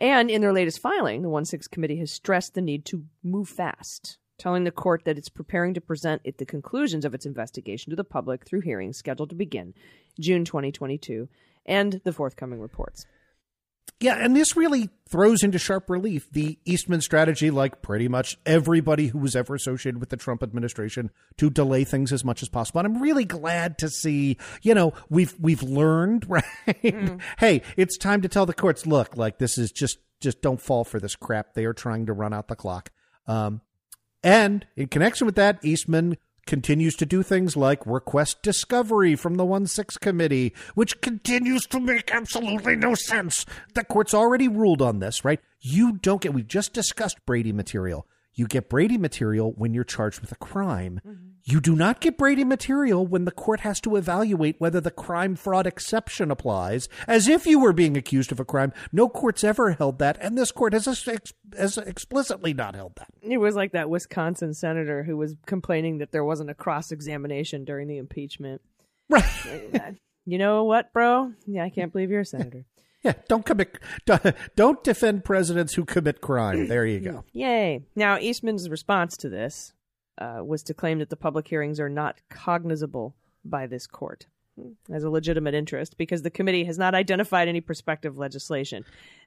And in their latest filing, the one six Committee has stressed the need to move fast, telling the court that it's preparing to present it the conclusions of its investigation to the public through hearings scheduled to begin June twenty twenty-two and the forthcoming reports. Yeah, and this really throws into sharp relief the Eastman strategy, like pretty much everybody who was ever associated with the Trump administration, to delay things as much as possible. And I'm really glad to see, you know, we've we've learned, right? Mm. Hey, it's time to tell the courts, look, like this is just just don't fall for this crap. They are trying to run out the clock. Um, and in connection with that, Eastman continues to do things like request discovery from the one six committee, which continues to make absolutely no sense. The court's already ruled on this, right? You don't get, we just discussed Brady material. You get Brady material when you're charged with a crime. Mm-hmm. You do not get Brady material when the court has to evaluate whether the crime fraud exception applies, as if you were being accused of a crime. No court's ever held that, and this court has, ex- has explicitly not held that. It was like that Wisconsin senator who was complaining that there wasn't a cross-examination during the impeachment. Right. You know what, bro? Yeah, I can't believe you're a senator. Yeah, don't commit, don't defend presidents who commit crime. There you go. Yay. Now, Eastman's response to this uh, was to claim that the public hearings are not cognizable by this court as a legitimate interest because the committee has not identified any prospective legislation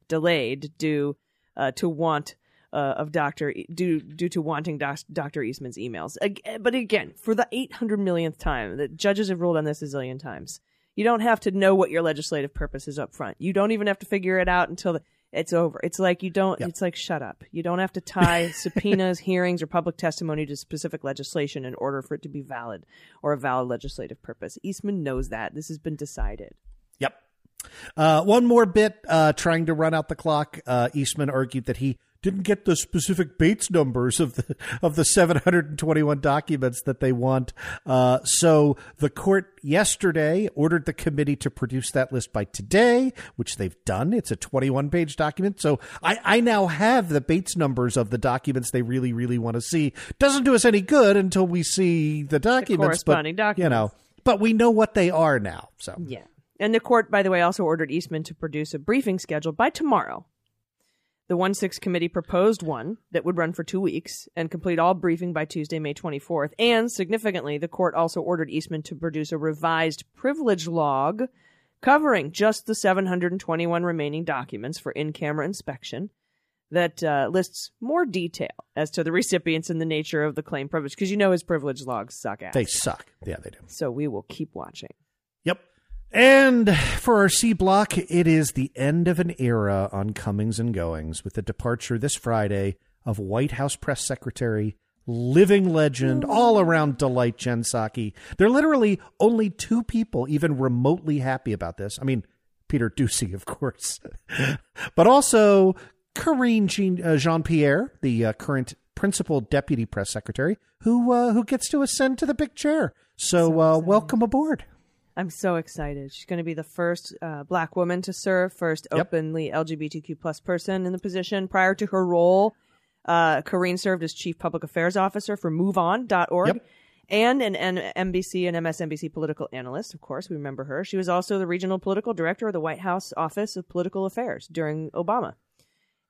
delayed due uh, to want uh, of Doctor E- due due to wanting doc- Doctor Eastman's emails. But again, for the eight hundred millionth time, the judges have ruled on this a zillion times. You don't have to know what your legislative purpose is up front. You don't even have to figure it out until the, it's over. It's like you don't, yep. It's like, shut up. You don't have to tie subpoenas, hearings, or public testimony to specific legislation in order for it to be valid or a valid legislative purpose. Eastman knows that. This has been decided. Yep. Uh, one more bit, uh, trying to run out the clock. Uh, Eastman argued that he didn't get the specific Bates numbers of the of the seven hundred twenty-one documents that they want. Uh, so the court yesterday ordered the committee to produce that list by today, which they've done. It's a twenty-one page document. So I, I now have the Bates numbers of the documents they really, really want to see. Doesn't do us any good until we see the documents. The corresponding but, documents. You know, but we know what they are now. So yeah. And the court, by the way, also ordered Eastman to produce a briefing schedule by tomorrow. The one six committee proposed one that would run for two weeks and complete all briefing by Tuesday, May twenty-fourth. And significantly, the court also ordered Eastman to produce a revised privilege log covering just the seven hundred twenty-one remaining documents for in-camera inspection that uh, lists more detail as to the recipients and the nature of the claim privilege. Because you know his privilege logs suck ass. They suck. Yeah, they do. So we will keep watching. Yep. And for our C block, it is the end of an era on comings and goings with the departure this Friday of White House press secretary, living legend, all around delight, Jen Psaki. There are literally only two people even remotely happy about this. I mean, Peter Doocy, of course, but also Karine Jean, uh, Jean-Pierre, the uh, current principal deputy press secretary, who uh, who gets to ascend to the big chair. So uh, welcome aboard. I'm so excited. She's going to be the first uh, black woman to serve, first yep. openly L G B T Q plus person in the position. Prior to her role, uh, Karine served as chief public affairs officer for move on dot org yep. and an N B C and M S N B C political analyst. Of course, we remember her. She was also the regional political director of the White House Office of Political Affairs during Obama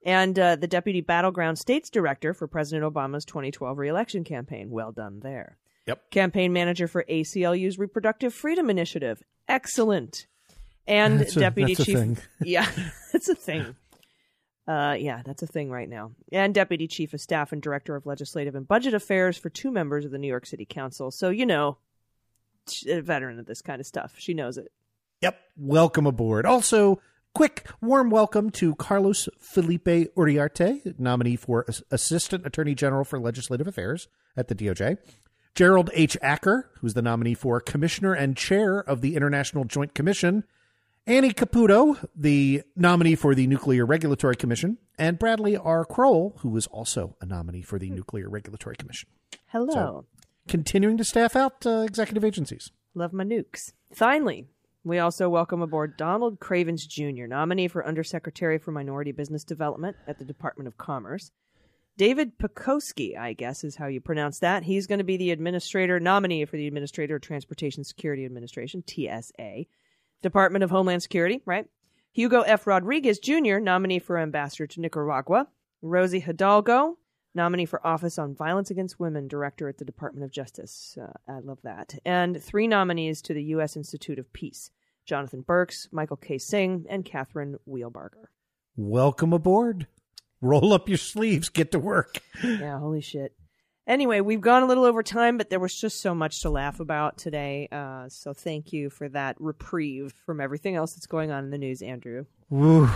and uh, the deputy battleground states director for President Obama's twenty twelve reelection campaign. Well done there. Yep. Campaign manager for A C L U's Reproductive Freedom Initiative. Excellent. And that's deputy a, that's chief. A thing. Yeah, that's a thing. Uh, yeah, that's a thing right now. And deputy chief of staff and director of legislative and budget affairs for two members of the New York City Council. So, you know, a veteran of this kind of stuff. She knows it. Yep. Welcome aboard. Also, quick, warm welcome to Carlos Felipe Uriarte, nominee for Assistant Attorney General for Legislative Affairs at the D O J. Gerald H. Acker, who's the nominee for commissioner and chair of the International Joint Commission, Annie Caputo, the nominee for the Nuclear Regulatory Commission, and Bradley R. Kroll, who was also a nominee for the Nuclear Regulatory Commission. Hello. So, continuing to staff out uh, executive agencies. Love my nukes. Finally, we also welcome aboard Donald Cravens, Junior, nominee for Undersecretary for Minority Business Development at the Department of Commerce. David Pekoski, I guess is how you pronounce that. He's going to be the administrator, nominee for the Administrator of Transportation Security Administration, T S A, Department of Homeland Security, right? Hugo F. Rodriguez, Junior, nominee for Ambassador to Nicaragua. Rosie Hidalgo, nominee for Office on Violence Against Women, Director at the Department of Justice. Uh, I love that. And three nominees to the U S. Institute of Peace, Jonathan Birx, Michael K. Singh, and Catherine Wheelbarger. Welcome aboard. Roll up your sleeves. Get to work. Yeah, holy shit. Anyway, we've gone a little over time, but there was just so much to laugh about today. Uh, so thank you for that reprieve from everything else that's going on in the news, Andrew. Woo.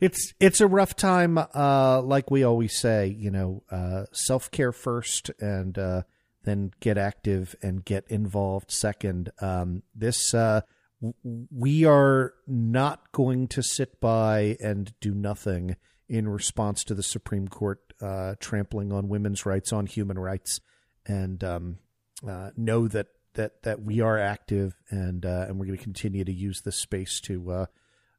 it's it's a rough time, uh, like we always say, you know, uh, self-care first and uh, then get active and get involved second. Um, this uh, w- we are not going to sit by and do nothing in response to the Supreme Court uh, trampling on women's rights, on human rights, and um, uh, know that, that that we are active and uh, and we're going to continue to use this space to uh,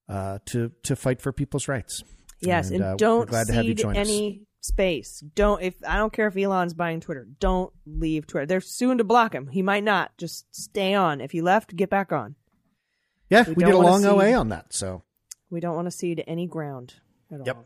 uh, to to fight for people's rights. Yes, and, and uh, don't cede any us. space. Don't if I don't care if Elon's buying Twitter. Don't leave Twitter. They're soon to block him. He might not. Just stay on. If you left, get back on. Yeah, we, we did a long cede, O A on that. So we don't want to cede any ground at yep. all.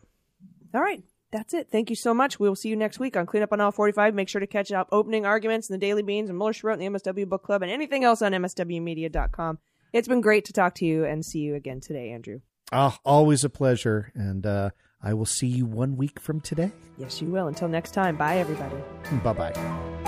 All right. That's it. Thank you so much. We will see you next week on Clean Up on Aisle forty-five. Make sure to catch up opening arguments in the Daily Beans and Mueller, She Wrote in the M S W Book Club and anything else on M S W media dot com. It's been great to talk to you and see you again today, Andrew. Oh, always a pleasure. And uh, I will see you one week from today. Yes, you will. Until next time. Bye, everybody. Bye-bye.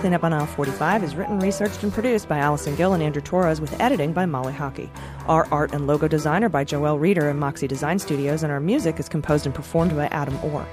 Clean Up on Aisle forty-five is written, researched, and produced by Allison Gill and Andrew Torres with editing by Molly Hockey. Our art and logo design are by Joelle Reeder and Moxie Design Studios, and our music is composed and performed by Adam Orr.